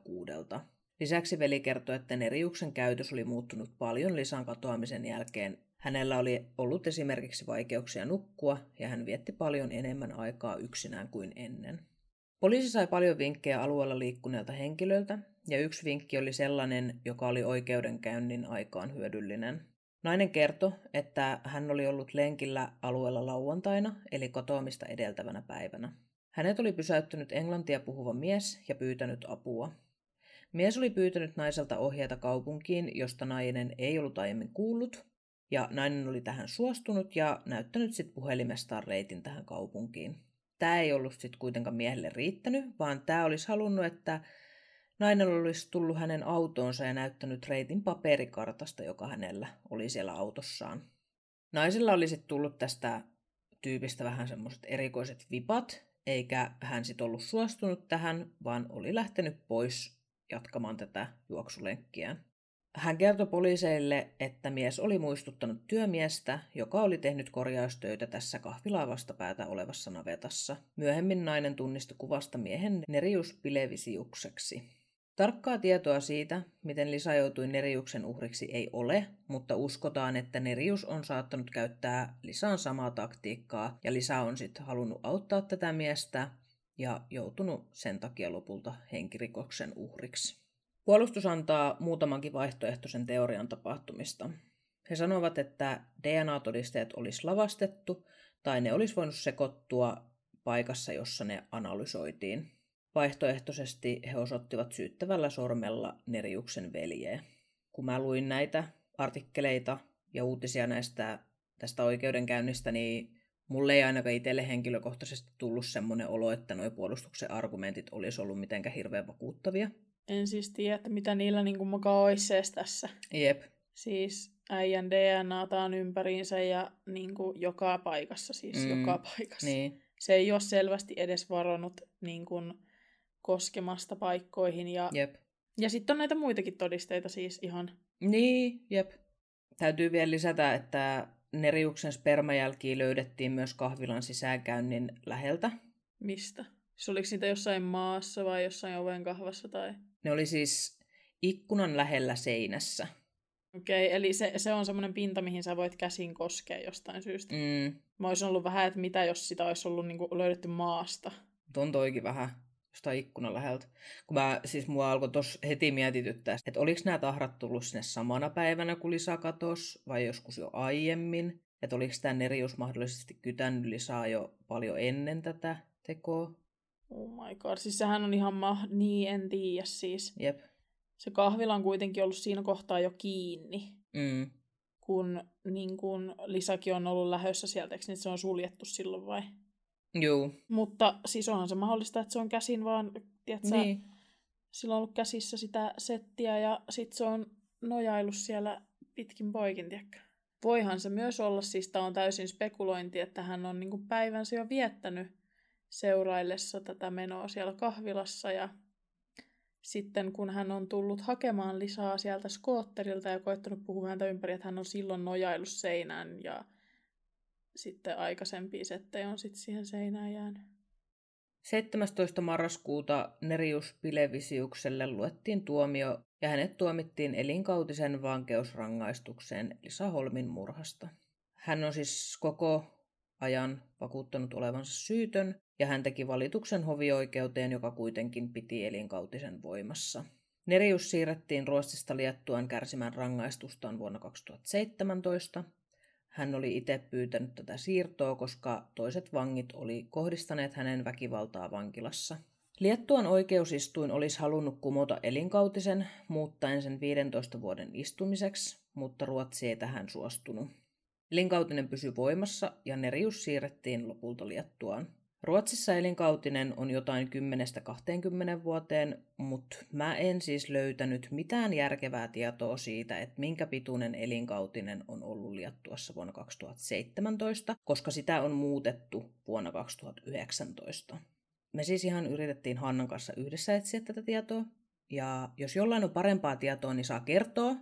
6:00. Lisäksi veli kertoi, että Nerijuksen käytös oli muuttunut paljon Lisan katoamisen jälkeen. Hänellä oli ollut esimerkiksi vaikeuksia nukkua ja hän vietti paljon enemmän aikaa yksinään kuin ennen. Poliisi sai paljon vinkkejä alueella liikkuneelta henkilöltä ja yksi vinkki oli sellainen, joka oli oikeudenkäynnin aikaan hyödyllinen. Nainen kertoi, että hän oli ollut lenkillä alueella lauantaina eli katoamista edeltävänä päivänä. Hänet oli pysäyttänyt englantia puhuva mies ja pyytänyt apua. Mies oli pyytänyt naiselta ohjeita kaupunkiin, josta nainen ei ollut aiemmin kuullut. Ja nainen oli tähän suostunut ja näyttänyt sitten puhelimestaan reitin tähän kaupunkiin. Tämä ei ollut sitten kuitenkaan miehelle riittänyt, vaan tämä olisi halunnut, että nainen olisi tullut hänen autoonsa ja näyttänyt reitin paperikartasta, joka hänellä oli siellä autossaan. Naisella oli sitten tullut tästä tyypistä vähän semmoiset erikoiset vipat, eikä hän sitten ollut suostunut tähän, vaan oli lähtenyt pois jatkamaan tätä juoksulenkkiään. Hän kertoi poliiseille, että mies oli muistuttanut työmiestä, joka oli tehnyt korjaustöitä tässä kahvilaa vastapäätä olevassa navetassa. Myöhemmin nainen tunnisti kuvasta miehen Nerijus Bilevisiukseksi. Tarkkaa tietoa siitä, miten Lisa joutui Nerijuksen uhriksi, ei ole, mutta uskotaan, että Nerijus on saattanut käyttää Lisaan samaa taktiikkaa ja Lisa on sitten halunnut auttaa tätä miestä ja joutunut sen takia lopulta henkirikoksen uhriksi. Puolustus antaa muutamankin vaihtoehtoisen teorian tapahtumista. He sanovat, että DNA-todisteet olisi lavastettu tai ne olisi voinut sekoittua paikassa, jossa ne analysoitiin. Vaihtoehtoisesti he osoittivat syyttävällä sormella Nerijuksen veljeä. Kun mä luin näitä artikkeleita ja uutisia tästä oikeudenkäynnistä, niin mulle ei ainakaan itselle henkilökohtaisesti tullut semmoinen olo, että nuo puolustuksen argumentit olisi ollut mitenkään hirveän vakuuttavia. En siis tiedä, että mitä niillä niin mukaan olisi ees tässä. Jep. Siis äijän DNAta on ympäriinsä ja niin kuin joka paikassa, Niin. Se ei ole selvästi edes varonnut niin kuin koskemasta paikkoihin. Ja sitten on näitä muitakin todisteita siis ihan. Niin, jep. Täytyy vielä lisätä, että Nerijuksen spermajälkiä löydettiin myös kahvilan sisäänkäynnin läheltä. Mistä? Se oliko niitä jossain maassa vai jossain oven kahvassa tai? Ne oli siis ikkunan lähellä seinässä. Okei, eli se on semmoinen pinta, mihin sä voit käsin koskea jostain syystä. Mä olisin ollut vähän, että mitä jos sitä olisi ollut niin kuin löydetty maasta. Tuntoikin vähän jostain ikkunan läheltä. Kun mua alkoi tossa heti mietityttää, että oliko nämä tahrat tullut sinne samana päivänä kuin Lisa katosi vai joskus jo aiemmin. Että oliko tämä Nerijus mahdollisesti kytännyt Lisaa jo paljon ennen tätä tekoa. Oh my god, siis sehän on ihan niin, en tiedä siis. Jep. Se kahvila on kuitenkin ollut siinä kohtaa jo kiinni, kun Lisakin on ollut lähdössä sieltä, eikö niin se on suljettu silloin vai? Joo. Mutta siis onhan se mahdollista, että se on käsin vaan, tiedätkö, niin. Sillä on ollut käsissä sitä settiä ja sit se on nojaillut siellä pitkin poikin, tiedätkö? Voihan se myös olla, siis tää on täysin spekulointi, että hän on niin kuin päivänsä jo viettänyt seuraillessa tätä menoa siellä kahvilassa ja sitten kun hän on tullut hakemaan Lisaa sieltä skootterilta ja koettanut puhua häntä ympäri, että hän on silloin nojaillut seinään ja sitten aikaisempia settejä on sitten siihen seinään jäänyt. 17. marraskuuta Nerijus Bilevisiukselle luettiin tuomio ja hänet tuomittiin elinkautisen vankeusrangaistukseen Lisa Holmin murhasta. Hän on siis koko ajan vakuuttanut olevansa syytön, ja hän teki valituksen hovioikeuteen, joka kuitenkin piti elinkautisen voimassa. Nerijus siirrettiin Ruotsista Liettuaan kärsimään rangaistustaan vuonna 2017. Hän oli itse pyytänyt tätä siirtoa, koska toiset vangit oli kohdistaneet hänen väkivaltaa vankilassa. Liettuan oikeusistuin olisi halunnut kumota elinkautisen, muuttaen sen 15 vuoden istumiseksi, mutta Ruotsi ei tähän suostunut. Elinkautinen pysyi voimassa ja Nerijus siirrettiin lopulta Liettuaan. Ruotsissa elinkautinen on jotain 10-20 vuoteen, mutta mä en siis löytänyt mitään järkevää tietoa siitä, että minkä pituinen elinkautinen on ollut Liettuassa vuonna 2017, koska sitä on muutettu vuonna 2019. Me siis ihan yritettiin Hannan kanssa yhdessä etsiä tätä tietoa, ja jos jollain on parempaa tietoa, niin saa kertoa.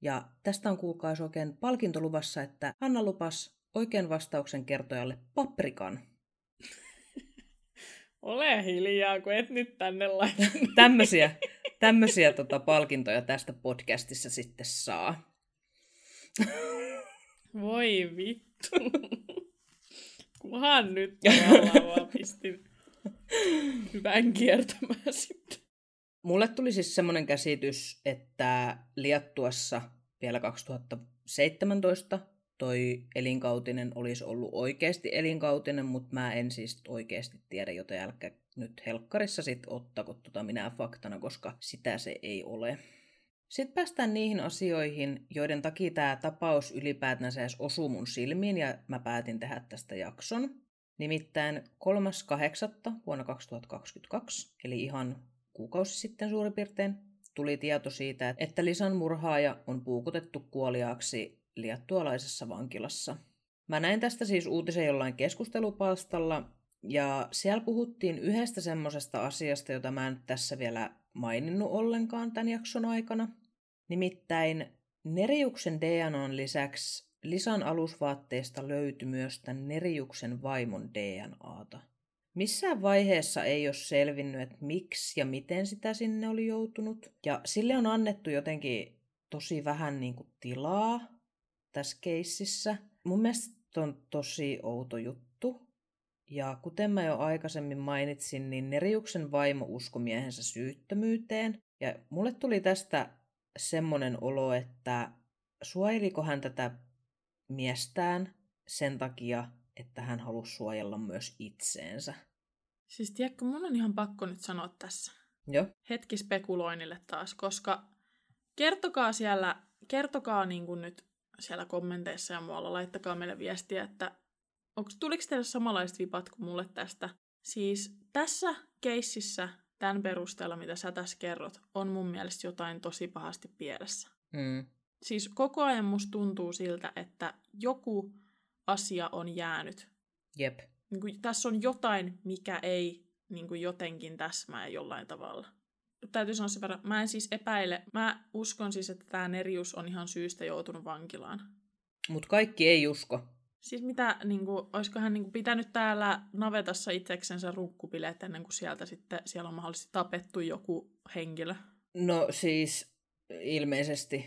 Ja tästä on kuulkaas oikein palkintoluvassa, että Hanna lupasi oikean vastauksen kertojalle paprikan. Ole hiljaa, kun et nyt tänne laita. Tämmöisiä palkintoja tästä podcastissa sitten saa. Voi vittu. Kuhan nyt tavallaan pistin hyvän kiertämään sitten. Mulle tuli siis semmoinen käsitys, että Liettuassa vielä 2017 toi elinkautinen olisi ollut oikeasti elinkautinen, mutta mä en siis oikeasti tiedä, joten älkää nyt helkkarissa sit ottako minä faktana, koska sitä se ei ole. Sitten päästään niihin asioihin, joiden takia tämä tapaus ylipäätänsä edes osui mun silmiin ja mä päätin tehdä tästä jakson. Nimittäin 3.8. vuonna 2022, eli ihan kuukausi sitten suurin piirtein, tuli tieto siitä, että Lisan murhaaja on puukotettu kuoliaaksi liettualaisessa vankilassa. Mä näin tästä siis uutisen jollain keskustelupalstalla, ja siellä puhuttiin yhdestä semmoisesta asiasta, jota mä en tässä vielä maininnut ollenkaan tämän jakson aikana. Nimittäin Nerijuksen DNAn lisäksi Lisan alusvaatteesta löytyi myös tämän Nerijuksen vaimon DNAta. Missään vaiheessa ei ole selvinnyt, että miksi ja miten sitä sinne oli joutunut. Ja sille on annettu jotenkin tosi vähän niin kuin tilaa tässä keississä. Mun mielestä on tosi outo juttu. Ja kuten mä jo aikaisemmin mainitsin, niin Nerijuksen vaimo uskoi miehensä syyttömyyteen. Ja mulle tuli tästä semmoinen olo, että suojeliko hän tätä miestään sen takia, että hän halusi suojella myös itseensä. Siis tiedätkö, mun on ihan pakko nyt sanoa tässä. Joo. Hetki spekuloinnille taas, koska kertokaa niin kuin nyt siellä kommenteissa ja muualla, laittakaa meille viestiä, että tuliko teille samanlaiset vipat kuin mulle tästä. Siis tässä keississä, tämän perusteella, mitä sä tässä kerrot, on mun mielestä jotain tosi pahasti pielessä. Mm. Siis koko ajan musta tuntuu siltä, että joku asia on jäänyt. Jep. Niin kuin, tässä on jotain, mikä ei niin kuin jotenkin täsmää jollain tavalla. Täytyy sanoa sen verran, mä en siis epäile. Mä uskon siis, että tämä Nerijus on ihan syystä joutunut vankilaan. Mut kaikki ei usko. Siis mitä, niin kuin, olisiko hän niin kuin pitänyt täällä navetassa itseksensä rukkupileet ennen kuin sieltä sitten, siellä on mahdollisesti tapettu joku henkilö? No siis ilmeisesti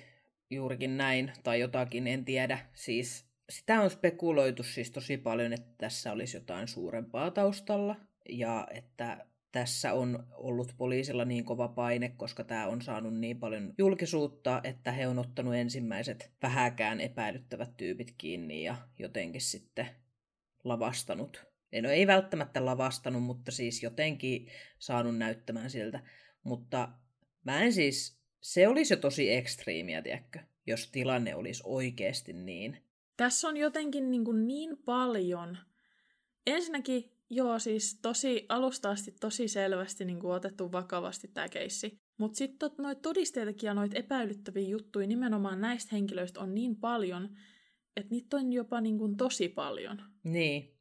juurikin näin, tai jotakin, en tiedä. Siis sitä on spekuloitu siis tosi paljon, että tässä olisi jotain suurempaa taustalla, ja että tässä on ollut poliisilla niin kova paine, koska tämä on saanut niin paljon julkisuutta, että he on ottanut ensimmäiset vähäkään epäilyttävät tyypit kiinni ja jotenkin sitten lavastanut. No ei välttämättä lavastanut, mutta siis jotenkin saanut näyttämään siltä. Mutta mä en siis, se olisi jo tosi ekstriimiä, tiedätkö, jos tilanne olisi oikeasti niin. Tässä on jotenkin niin paljon. Ensinnäkin, joo, siis tosi alusta asti tosi selvästi niin kuin otettu vakavasti tämä keissi. Mutta sitten noita todisteitakin ja noita epäilyttäviä juttuja nimenomaan näistä henkilöistä on niin paljon, että niitä on jopa niin kuin tosi paljon. Niin.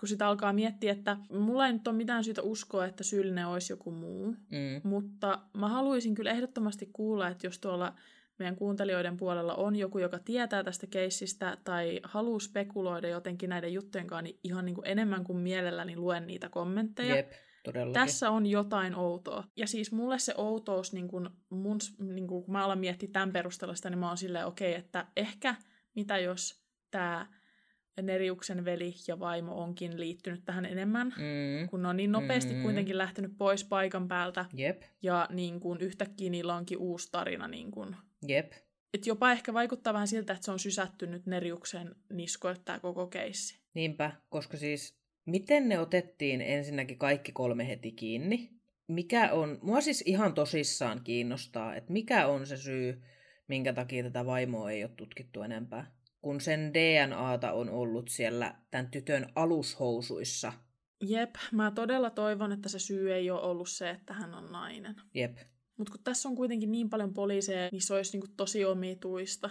Kun sitä alkaa miettiä, että mulla ei nyt ole mitään syytä uskoa, että syyllinen olisi joku muu. Mm. Mutta mä haluaisin kyllä ehdottomasti kuulla, että jos tuolla meidän kuuntelijoiden puolella on joku, joka tietää tästä keissistä tai haluaa spekuloida jotenkin näiden juttujenkaan, niin ihan niin kuin enemmän kuin mielelläni luen niitä kommentteja. Jep, todellakin. Tässä on jotain outoa. Ja siis mulle se outous, niin kuin mun, niin kuin kun mä alan miettiä tämän perusteella sitä, niin mä oon silleen, okei, että ehkä mitä jos tämä Nerijuksen veli ja vaimo onkin liittynyt tähän enemmän, kun on niin nopeasti kuitenkin lähtenyt pois paikan päältä. Jep. Ja niin kuin yhtäkkiä niillä onkin uusi tarina. Niin kuin. Jep. Et jopa ehkä vaikuttaa vähän siltä, että se on sysättynyt Nerijuksen niskoille tämä koko keissi. Niinpä, koska siis miten ne otettiin ensinnäkin kaikki kolme heti kiinni? Mua siis ihan tosissaan kiinnostaa, että mikä on se syy, minkä takia tätä vaimoa ei ole tutkittu enempää. Kun sen DNAta on ollut siellä tämän tytön alushousuissa. Jep, mä todella toivon, että se syy ei ole ollut se, että hän on nainen. Jep. Mutta kun tässä on kuitenkin niin paljon poliiseja, niin se olisi niinku tosi omituista.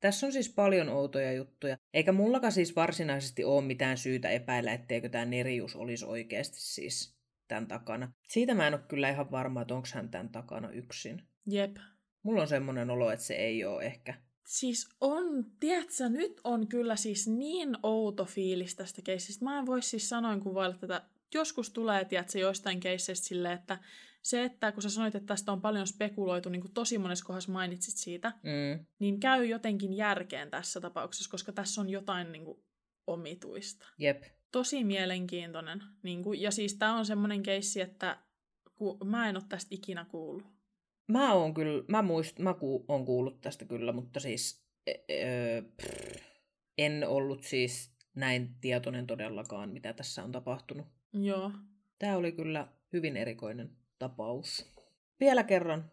Tässä on siis paljon outoja juttuja. Eikä mullakaan siis varsinaisesti ole mitään syytä epäillä, etteikö tämä Nerijus olisi oikeasti siis tämän takana. Siitä mä en ole kyllä ihan varma, että onko hän tämän takana yksin. Jep. Mulla on semmoinen olo, että se ei ole ehkä. Siis on, tiedätkö, nyt on kyllä siis niin outo fiilis tästä keissistä. Mä en voi siis sanoin kuvailla tätä. Joskus tulee, tiedätkö, joistain keisseistä silleen, että se, että kun sä sanoit, että tästä on paljon spekuloitu, niin kuin tosi monessa kohdassa mainitsit siitä, niin käy jotenkin järkeen tässä tapauksessa, koska tässä on jotain niin kuin omituista. Jep. Tosi mielenkiintoinen. Niin kuin, ja siis tää on semmoinen keissi, että mä en ole tästä ikinä kuullut. Mä oon kuullut tästä kyllä, mutta siis en ollut siis näin tietoinen todellakaan, mitä tässä on tapahtunut. Joo. Tää oli kyllä hyvin erikoinen tapaus. Vielä kerran,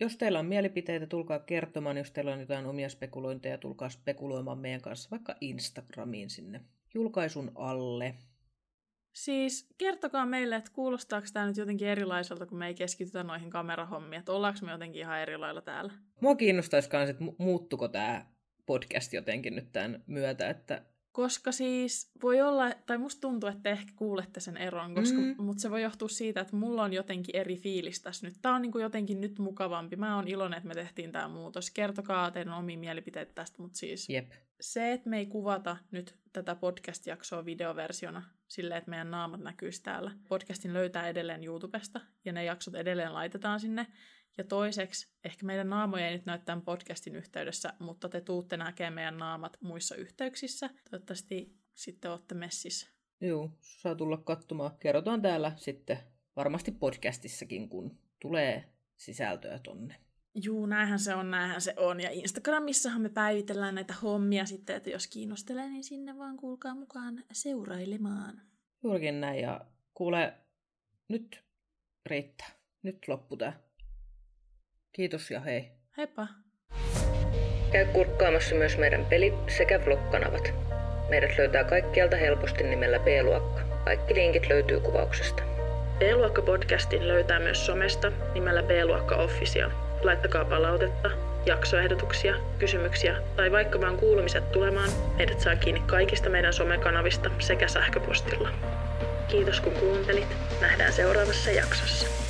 jos teillä on mielipiteitä, tulkaa kertomaan. Jos teillä on jotain omia spekulointeja, tulkaa spekuloimaan meidän kanssa vaikka Instagramiin sinne julkaisun alle. Siis kertokaa meille, että kuulostaako tämä nyt jotenkin erilaiselta, kun me ei keskitytä noihin kamerahommiin, että ollaanko me jotenkin ihan eri lailla täällä. Mua kiinnostaisi myös, että muuttuko tämä podcast jotenkin nyt tämän myötä, että Koska siis voi olla, tai musta tuntuu, että te ehkä kuulette sen eron, mutta se voi johtua siitä, että mulla on jotenkin eri fiilis tässä nyt. Tää on niin kuin jotenkin nyt mukavampi. Mä oon iloinen, että me tehtiin tää muutos. Kertokaa teidän omia mielipiteitä tästä, mutta siis se, että me ei kuvata nyt tätä podcast-jaksoa videoversiona silleen, että meidän naamat näkyisi täällä. Podcastin löytää edelleen YouTubesta ja ne jaksot edelleen laitetaan sinne. Ja toiseksi, ehkä meidän naamoja ei nyt näy tämän podcastin yhteydessä, mutta te tuutte näkemään meidän naamat muissa yhteyksissä. Toivottavasti sitten ootte messissä. Joo, saa tulla katsomaan. Kerrotaan täällä sitten varmasti podcastissakin, kun tulee sisältöä tonne. Juu, näinhän se on. Ja Instagramissahan me päivitellään näitä hommia sitten, että jos kiinnostelee, niin sinne vaan kuulkaa mukaan seurailemaan. Juurikin näin, ja kuule, nyt riittää. Nyt loppu tää. Kiitos ja hei. Heippa. Käy kurkkaamassa myös meidän peli- sekä vlog-kanavat. Meidät löytää kaikkialta helposti nimellä B-luokka. Kaikki linkit löytyy kuvauksesta. B-luokka podcastin löytää myös somesta nimellä B-luokka Official. Laittakaa palautetta, jaksoehdotuksia, kysymyksiä tai vaikka vaan kuulumiset tulemaan. Meidät saa kiinni kaikista meidän somekanavista sekä sähköpostilla. Kiitos kun kuuntelit. Nähdään seuraavassa jaksossa.